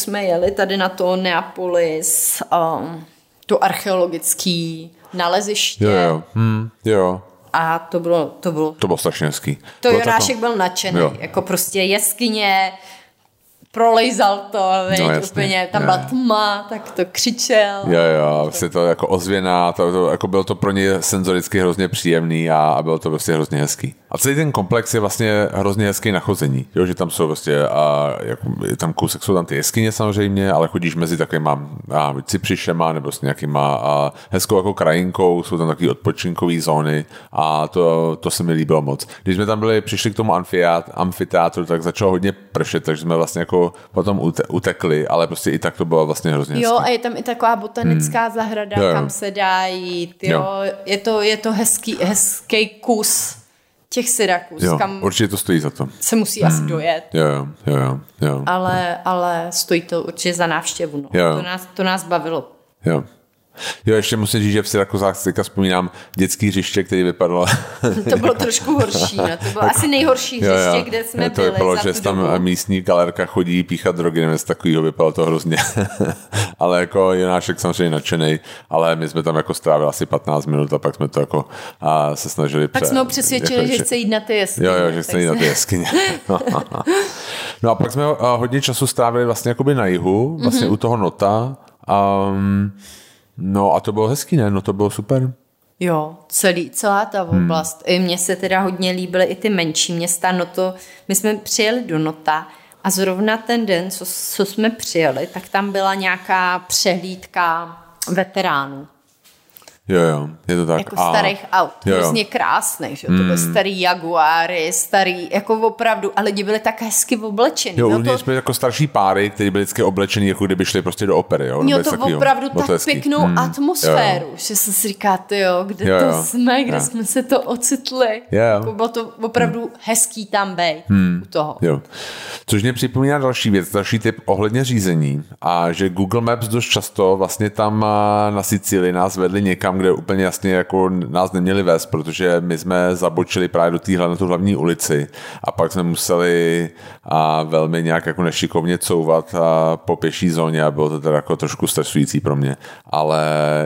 tady na to Neapolis, to archeologický naleziště. A to bylo... To bylo strašně hezký. To Jonášek byl nadšený. Jako prostě jeskyně, prolejzal to, úplně, tam byla tma, tak to křičel. Vlastně to jako ozvěna, jako bylo to pro ně senzoricky hrozně příjemný a bylo to prostě hrozně hezký. A celý ten komplex je vlastně hrozně hezký na chození, že tam jsou prostě, jsou tam ty jeskyně samozřejmě, ale chodíš mezi takovýma cypřišema nebo s nějakýma hezkou jako krajinkou, jsou tam takový odpočinkový zóny a to se mi líbilo moc. Když jsme tam přišli k tomu amfiteátru, tak začalo hodně pršet, takže jsme vlastně jako potom utekli, ale prostě i tak to bylo vlastně hrozně hezké. A je tam i taková botanická zahrada, kam se dá jít. Je to hezký kus těch Sirakus, jo, kam určitě to stojí za to. Se musí asi dojet. Jo. Ale stojí to určitě za návštěvu. No. To nás bavilo. Jo, ještě musím říct, že v Siracusách si teďka vzpomínám dětský hřiště, který vypadalo. To bylo trošku horší, no. To bylo asi nejhorší hřiště, jo. kde jsme byli. To vypadalo, že tam místní kalérka chodí píchat drogy, nevím, z takovýho, vypadalo to hrozně. Ale jako Jonášek samozřejmě nadšenej, ale my jsme tam jako strávili asi 15 minut a pak jsme to jako se snažili... Tak jsme ho přesvědčili, jako, že chce jít na ty jeskyně. Jo, že chce jít na ty jeskyně. No a pak jsme hodně času strávili vlastně jakoby na jihu, vlastně u toho Nota. No a to bylo hezký, ne? No to bylo super. Jo, celá ta oblast. I mně se teda hodně líbily i ty menší města. No to, my jsme přijeli do Nota a zrovna ten den, co jsme přijeli, tak tam byla nějaká přehlídka veteránů. Jo, je to tak. Jako starých aut, hrozně krásných. To byly starý Jaguáry, starý, jako opravdu, a lidi byli tak hezky oblečený. Jo, no to... jsme jako starší páry, které byly vždycky oblečený, jako kdyby šli prostě do opery. Jo, měl to takový, opravdu tak hezký. Pěknou atmosféru, že jsem si říká, kde to jsme, kde jsme se to ocitli. Jako bylo to opravdu hezký tam bej u toho. Jo. Což mě připomíná další věc, další tip ohledně řízení a že Google Maps dost často vlastně tam na Sicílii nás vedli někam, kde úplně jasně jako nás neměli vést, protože my jsme zabočili právě do téhle na tu hlavní ulici a pak jsme museli velmi nějak jako nešikovně couvat po pěší zóně a bylo to teda jako trošku stresující pro mě. Ale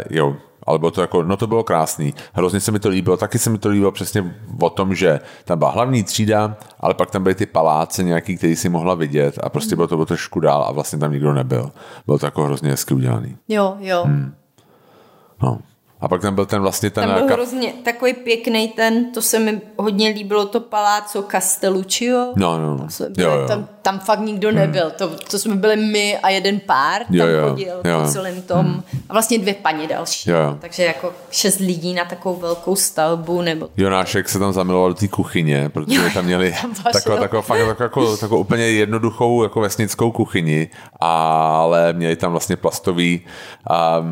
jo, ale bylo to jako, no to bylo krásný. Hrozně se mi to líbilo, taky se mi to líbilo přesně o tom, že tam byla hlavní třída, ale pak tam byly ty paláce nějaký, který si mohla vidět a prostě bylo to trošku dál a vlastně tam nikdo nebyl. Bylo to jako hrozně hezky udělaný. Jo. No. A pak tam byl ten vlastně ten... Tam byl hrozně takový pěkný ten, to se mi hodně líbilo, to paláco Castelluccio. No. Jo. Tam fakt nikdo nebyl. To jsme byli my a jeden pár tam chodil po celém tom. A vlastně dvě paní další. Jo. Takže jako 6 lidí na takovou velkou stavbu. Nebo... Jonášek se tam zamiloval do té kuchyně, protože tam měli takovou úplně jednoduchou jako vesnickou kuchyni, ale měli tam vlastně plastový a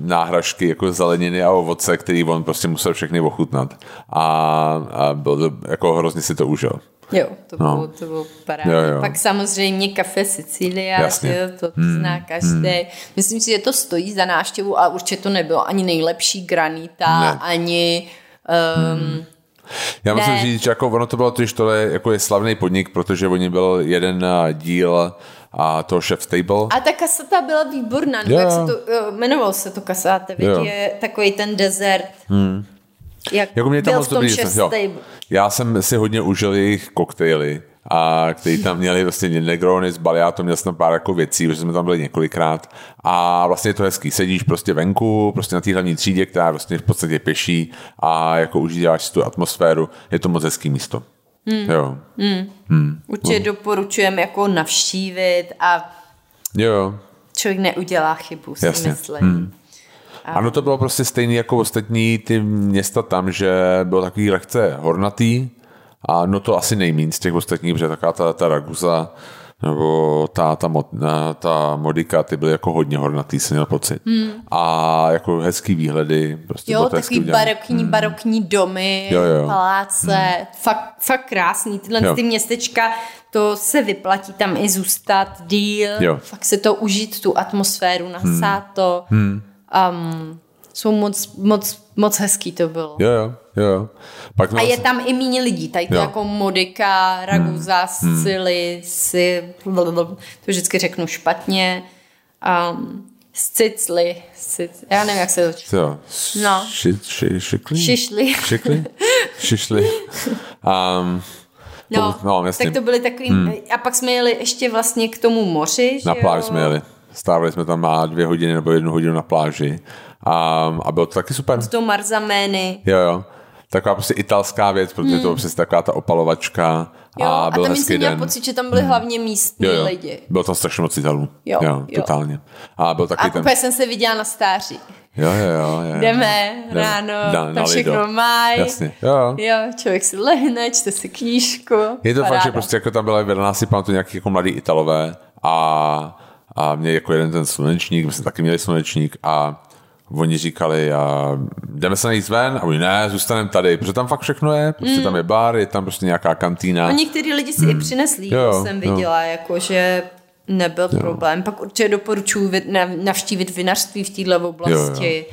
náhražky jako zeleniny a ovoce, který on prostě musel všechny ochutnat. A byl to, jako hrozně si to užil. Jo, to bylo paráda. Jo. Pak samozřejmě Café Sicilia, to zná každý. Myslím si, že to stojí za návštěvu, ale určitě to nebylo ani nejlepší granita, ani... Já musím říct, že jako ono to bylo, když tohle jako je slavný podnik, protože oni byl jeden díl a to Chef's Table. A ta kasata byla výborná, jak se to jmenovalo se to kasata, je takový ten dezert. Jako mě tam byl v tom Chef's Table. Já jsem si hodně užil jejich koktejly, a kteří tam měli vlastně Negrony s Baleátom, měl jsem tam pár jako věcí, protože jsme tam byli několikrát a vlastně je to hezký, sedíš prostě venku, prostě na té hlavní třídě, která vlastně v podstatě pěší a jako užíváš si tu atmosféru, je to moc hezký místo. Určitě doporučujem jako navštívit a člověk neudělá chybu, si myslím. Ano, to bylo prostě stejný jako ostatní ty města tam, že bylo takový lehce hornatý a no to asi nejmín z těch ostatních, protože taková ta Ragusa nebo ta Modica, ty byly jako hodně hornatý, jsem měl pocit. A jako hezký výhledy. Prostě jo, takový barokní domy, paláce, fakt krásný. Tyhle ty městečka, to se vyplatí tam i zůstat díl, fakt se to užít, tu atmosféru, nasát to. Jsou moc hezký to bylo. Jo. Pak a je tam i méně lidí, tady to jako Modica, Ragusa, Scicli, to vždycky řeknu špatně, Scicli, já nevím, jak se to čítá. No. Šišli. No, tak to byly takový, a pak jsme jeli ještě vlastně k tomu moři. Na pláž jsme jeli. Stávali jsme tam na 2 hodiny nebo 1 hodinu na pláži a bylo to taky super. Z toho Marzamény. Jo. Taková prostě italská věc, protože to přes taková ta opalovačka a byl hezký den. A tam jsem měla pocit, že tam byly hlavně místní lidi. Bylo tam strašně moc Italů. Jo. Totálně. A byl taky ten... jsem se viděla na stáří. Jo. Jdeme ráno, tam všechno mají. Jasně. Jo, člověk si lehne, čte si knížku. Je to fakt, že prostě jako tam byla vedle nás, pamatuju, nějaký jako mladý Italové a měli jako jeden ten slunečník, my jsme taky měli slunečník a oni říkali, a jdeme se najít ven, a oni ne, zůstaneme tady, protože tam fakt všechno je, prostě tam je bar, je tam prostě nějaká kantýna. A některý lidi si je přinesli, to jsem viděla, jakože nebyl problém. Pak určitě doporučuji navštívit vinařství v této oblasti.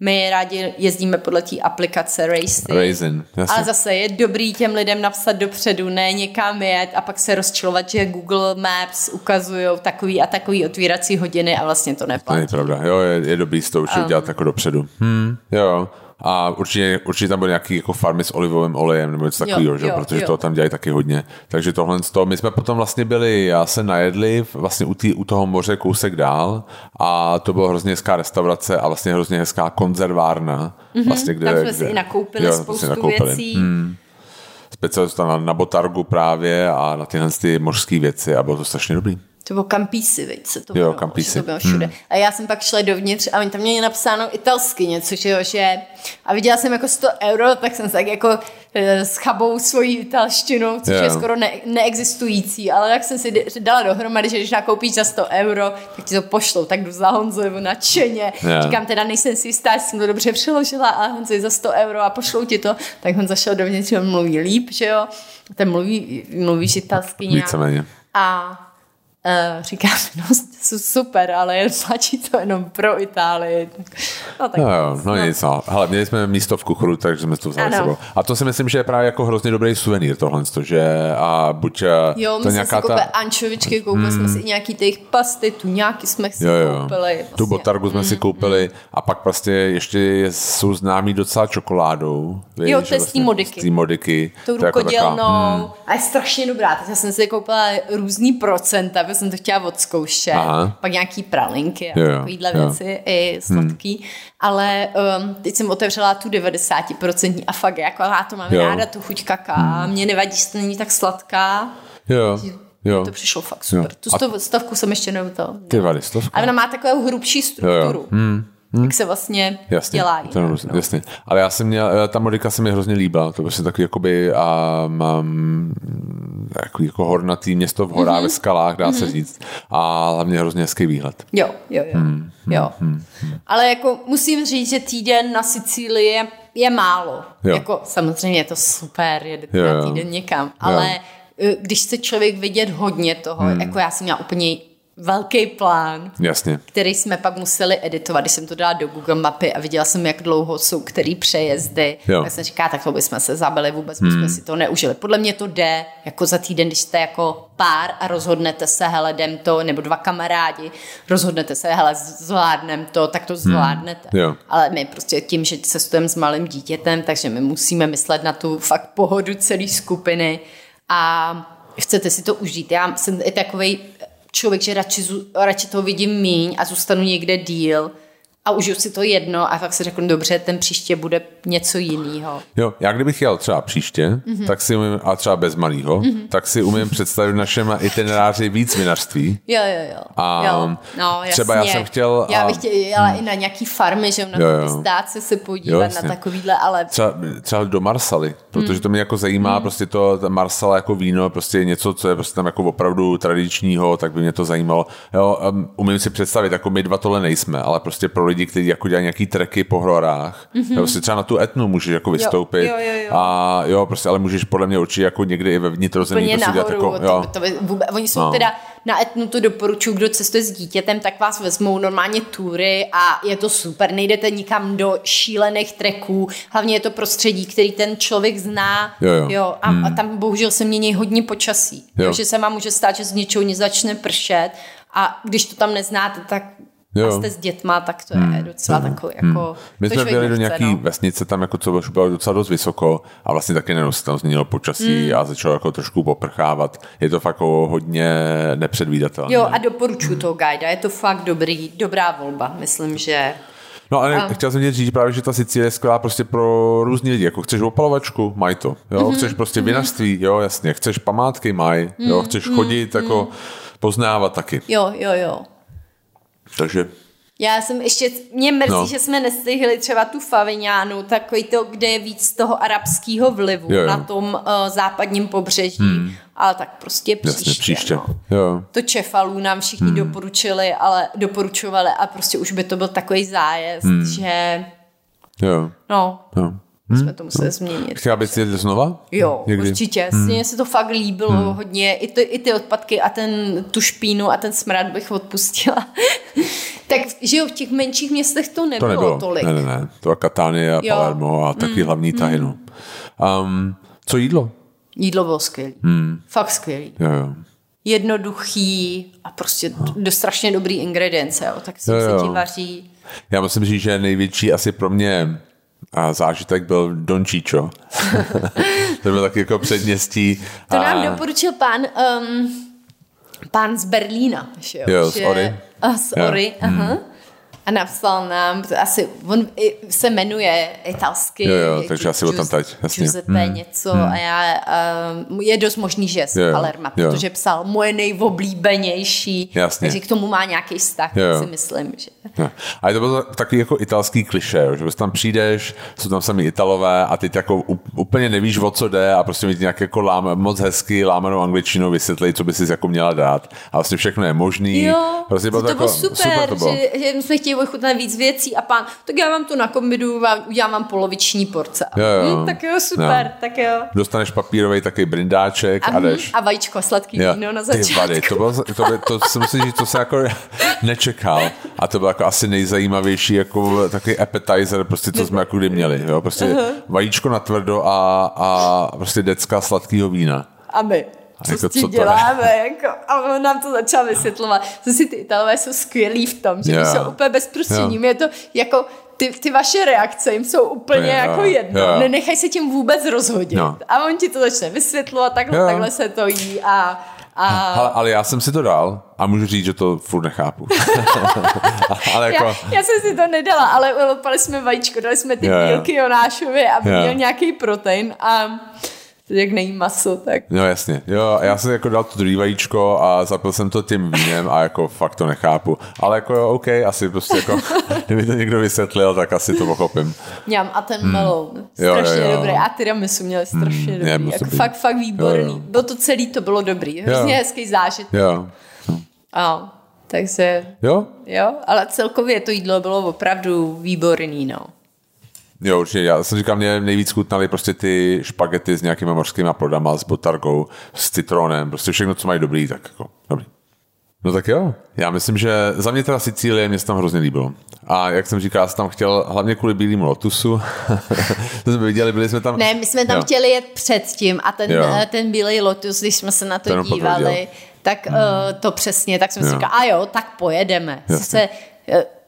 My rádi jezdíme podle té aplikace Raisin. Ale zase je dobrý těm lidem napsat dopředu, ne někam jet a pak se rozčilovat, že Google Maps ukazujou takový a takový otvírací hodiny a vlastně to neplatí. To je pravda, jo, je dobrý s to určitě dělat jako dopředu. Jo. A určitě tam byly nějaký jako farmy s olivovým olejem nebo něco takového, protože toho tam dělají taky hodně. Takže tohle z toho, my jsme potom vlastně byli, já se najedli vlastně u toho moře kousek dál a to byla hrozně hezká restaurace a vlastně hrozně hezká konzervárna. Vlastně, kde, tam jsme si i nakoupili spoustu věcí. Specialista na botargu právě a na tyhle ty mořské věci a bylo to strašně dobrý. To bylo kampísi, viď, se to bylo, to bylo všude. A já jsem pak šla dovnitř a oni tam měli napsáno italsky něco, že a viděla jsem jako 100 €, tak jsem tak jako s chabou svojí italštinou, což je skoro neexistující, ale tak jsem si dala dohromady, že když nakoupíš za 100 €, tak ti to pošlou, tak jdu za Honzo nebo nadšeně. Říkám teda, nejsem si jistá, jsem to dobře přeložila, a Honzo je za 100 € a pošlou ti to, tak Honza šel dovnitř, on mluví líp, že jo, ten mluvíš italsky nějak. A říkám, no super, ale platí to jenom pro Itálii. Nic. Hele, měli jsme místo v kuchru, takže jsme to vzali sebou. A to si myslím, že je právě jako hrozně dobrý suvenýr tohle, že a buď jo, my jsme si koupili ančovičky, koupili jsme si i nějaký těch pasty, tuňáky jsme si koupili. Vlastně. Tu botargu jsme si koupili a pak prostě ještě jsou známí docela čokoládou. Víš, jo, to je vlastně, z té Modiky. Tou rukodělnou a je strašně dobrá. Takže já jsem si koupila různý procenta, protože jsem to chtěla odzkoušet. Pak nějaký pralinky a takovýhle věci i sladký. Ale teď jsem otevřela tu 90% a fakt jako já to mám ráda, tu chuť kaká. Mně nevadí, že to není tak sladká. To přišlo fakt super. Tu stovku jsem ještě neudělal. Ty vady, stovka. A ona má takovou hrubší strukturu. Jak se vlastně dělá. Jasně. Ale já jsem měl, ta Modica se mi hrozně líbila, to vlastně takový jakoby jako hornatý město v horách, ve skalách, dá se říct. A hlavně hrozně hezký výhled. Ale jako musím říct, že týden na Sicílii je málo. Jako samozřejmě je to super, jedet na týden někam, ale když chce člověk vidět hodně toho, jako já jsem měla úplně velký plán, který jsme pak museli editovat, když jsem to dala do Google mapy a viděla jsem, jak dlouho jsou který přejezdy, tak jsem říkala, tak to bychom se zabili, vůbec bychom si to neužili. Podle mě to jde, jako za týden, když jste jako pár a rozhodnete se, hele, jdem to, nebo dva kamarádi, rozhodnete se, hele, zvládnem to, tak to zvládnete. Ale my prostě tím, že cestujeme s malým dítětem, takže my musíme myslet na tu fakt pohodu celý skupiny a chcete si to užít. Já jsem i takovej člověk, že radši toho vidím míň a zůstanu někde díl a užiju si to jedno a fakt si řeknu, dobře, ten příště bude něco jinýho. Jo, já kdybych jel třeba příště, tak si umím, a třeba bez malýho, tak si umím představit v našem itineráři víc vinařství. No, třeba jasně. Já bych jela i na nějaký farmy, že na to pistát se podívat na takovýhle, ale třeba do Marsaly, protože to mě jako zajímá, prostě to Marsala jako víno, prostě něco, co je prostě tam jako opravdu tradičního, tak by mě to zajímalo. Jo, umím si představit, jako my dva tohle nejsme, ale prostě pro lidi, kteří jako dělají nějaký treky po horách. Prostě třeba na tu Etnu můžeš jako vystoupit. A jo, prostě ale můžeš podle mě určitě jako někdy i ve vnitrozemí prostě dělat jako oni jsou teda na Etnu, to doporučuji, kdo cestuje s dítětem, tak vás vezmou normálně tury a je to super. Nejdete nikam do šílených treků. Hlavně je to prostředí, který ten člověk zná. A tam bohužel se mění hodně počasí. Takže se vám může stát, že z něčeho nic začne pršet a když to tam neznáte, tak a jste s dětma, tak to je docela takový jako... My jsme byli do nějaký vesnice tam, jako co bylo docela dost vysoko a vlastně taky nenosí, tam změnilo počasí a začalo jako trošku poprchávat. Je to fakt jako hodně nepředvídatelné. Jo, a doporučuji toho guida, je to fakt dobrá volba, myslím, že... No ale chtěl jsem říct právě, že ta Sicílie je skvělá prostě pro různý lidi, jako chceš opalovačku, maj to, jo, chceš prostě vinařství, jo, jasně, chceš památky, maj, jo, chceš chodit, jako poznávat taky. Takže Já jsem ještě, mě mrzí, že jsme nestihli třeba tu faviňánu, takový to, kde je víc toho arabského vlivu na tom západním pobřeží, ale tak prostě příště. Jasně, příště. Jo. To Čefalů nám všichni doporučili, ale doporučovali a prostě už by to byl takový zájezd, že jsme to museli změnit. Chtěla bys jít znova? Jo, někdy? Určitě. Mně se to fakt líbilo hodně. I ty odpadky a tu špínu a ten smrad bych odpustila. Tak, že jo, v těch menších městech to nebylo tolik. Ne. To je Catania, Palermo a taky hlavní tahy. Co jídlo? Jídlo bylo skvělý. Fakt skvělý. Jo. Jednoduchý a prostě strašně dobrý ingredience. Jo. Tak se ti vaří. Já musím říct, že největší asi pro mě a zážitek byl Don Chicho. To byl taky jako předměstí. To nám doporučil pán z Berlína. Jo, z Ory. A napsal nám, asi on se jmenuje italsky. Jo, takže asi ho tam teď. Giuseppe něco a já, je dost možný, že je z Palerma, protože psal moje nejoblíbenější. Jasně. Takže k tomu má nějaký vztah, si myslím. Že... A to bylo takový jako italský klišé, že prostě tam přijdeš, jsou tam sami Italové a teď jako úplně nevíš, o co jde a prostě mi nějak jako moc hezky lámanou angličtinou vysvětlí, co by si jako měla dát. A vlastně všechno je možný. Jo, prostě to bylo super to bylo. Že jsme chtěli ochutnat víc věcí a pán, tak já vám to nakombinuju, udělám vám poloviční porce. Jo. Tak jo, super, tak jo. Dostaneš papírovej takový brindáček a jdeš. A vajíčko, sladký víno na začátku. Vady, to si myslím, že to se jako nečekal a to bylo jako asi nejzajímavější jako takový appetizer, prostě co jsme jako kdy měli. Jo? Prostě vajíčko na tvrdo a prostě decka sladkého vína. A my. Co jako, s tím děláme, jako, a on nám to začal vysvětlovat. Zase ty Italové jsou skvělí v tom, že jsou úplně bezprostřední. Je to jako, ty vaše reakce jim jsou úplně jako jedno. Nenechaj se tím vůbec rozhodit. A on ti to začne vysvětlovat, takhle se to jí a... Ale já jsem si to dal a můžu říct, že to furt nechápu. Ale jako... já jsem si to nedala, ale ulopali jsme vajíčko, dali jsme ty bílky Jonášovi, aby měl nějaký protein a... jak nejím maso, tak... No jasně, jo, já jsem jako dal to druhý vajíčko a zapil jsem to tím vínem a jako fakt to nechápu. Ale jako jo, OK, asi prostě jako, kdyby to někdo vysvětlil, tak asi to pochopím. Mňam, a ten meloun, strašně dobrý. A tiramisu měli strašně dobrý, jako fakt výborný. Jo. Bylo to celý, to bylo dobrý, hrozně hezký zážitek. Jo. Takže... Jo, ale celkově to jídlo bylo opravdu výborný, no. Jo, určitě. Já jsem říkal, mě nejvíc chutnaly prostě ty špagety s nějakýma mořskýma plodama, s botarkou, s citronem, prostě všechno, co mají dobrý, tak jako dobrý. No tak jo, já myslím, že za mě teda Sicílie, mě se tam hrozně líbilo. A jak jsem říkal, já jsem tam chtěl hlavně kvůli bílému lotusu. To jsme viděli, byli jsme tam... Ne, my jsme tam chtěli jet předtím a ten bílý lotus, když jsme se na to dívali, tak to přesně, tak jsem si říkal, a jo, tak pojedeme.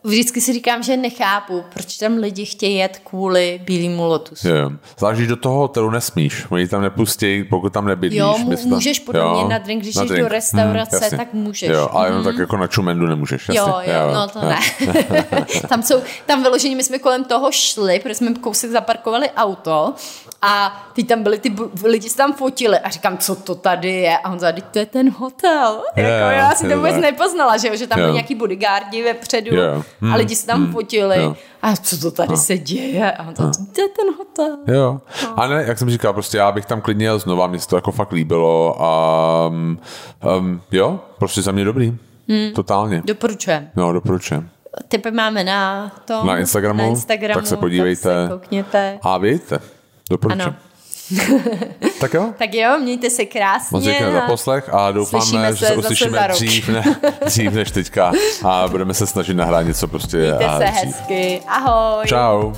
Vždycky si říkám, že nechápu, proč tam lidi chtějí jet kvůli bílému lotusu. Záleží do toho hotelu nesmíš. Oni tam nepustí, pokud tam nebydlíš. Jo, můžeš podobně na drink, když jdeš do restaurace, tak můžeš. Jo, ale jenom tak jako na čumendu nemůžeš. Jasně. Jo, no to ne. Tam vyložení, my jsme kolem toho šli, protože jsme kousek zaparkovali auto a teď tam byli ty lidi se tam fotili a říkám, co to tady je? A on říká, to je ten hotel. Jako, já si to vůbec nepoznala, že tam byli nějaký bodyguardi vepředu. A lidi se tam fotili. A co to tady se děje? A on to je ten hotel. A ne, jak jsem říkal, prostě já bych tam klidně jel znova, mně se to jako fakt líbilo a jo, prostě za mě dobrý. Totálně. Doporučujem. No, doporučujem. Tipy máme na Instagramu, tak se podívejte. Tak se koukněte. A vidíte, doporučujem. Ano. Tak jo, mějte se krásně. Moc děkujeme za poslech a doufáme, že se uslyšíme dřív než teďka a budeme se snažit nahrát něco prostě. Mějte se hezky. Ahoj. Čau.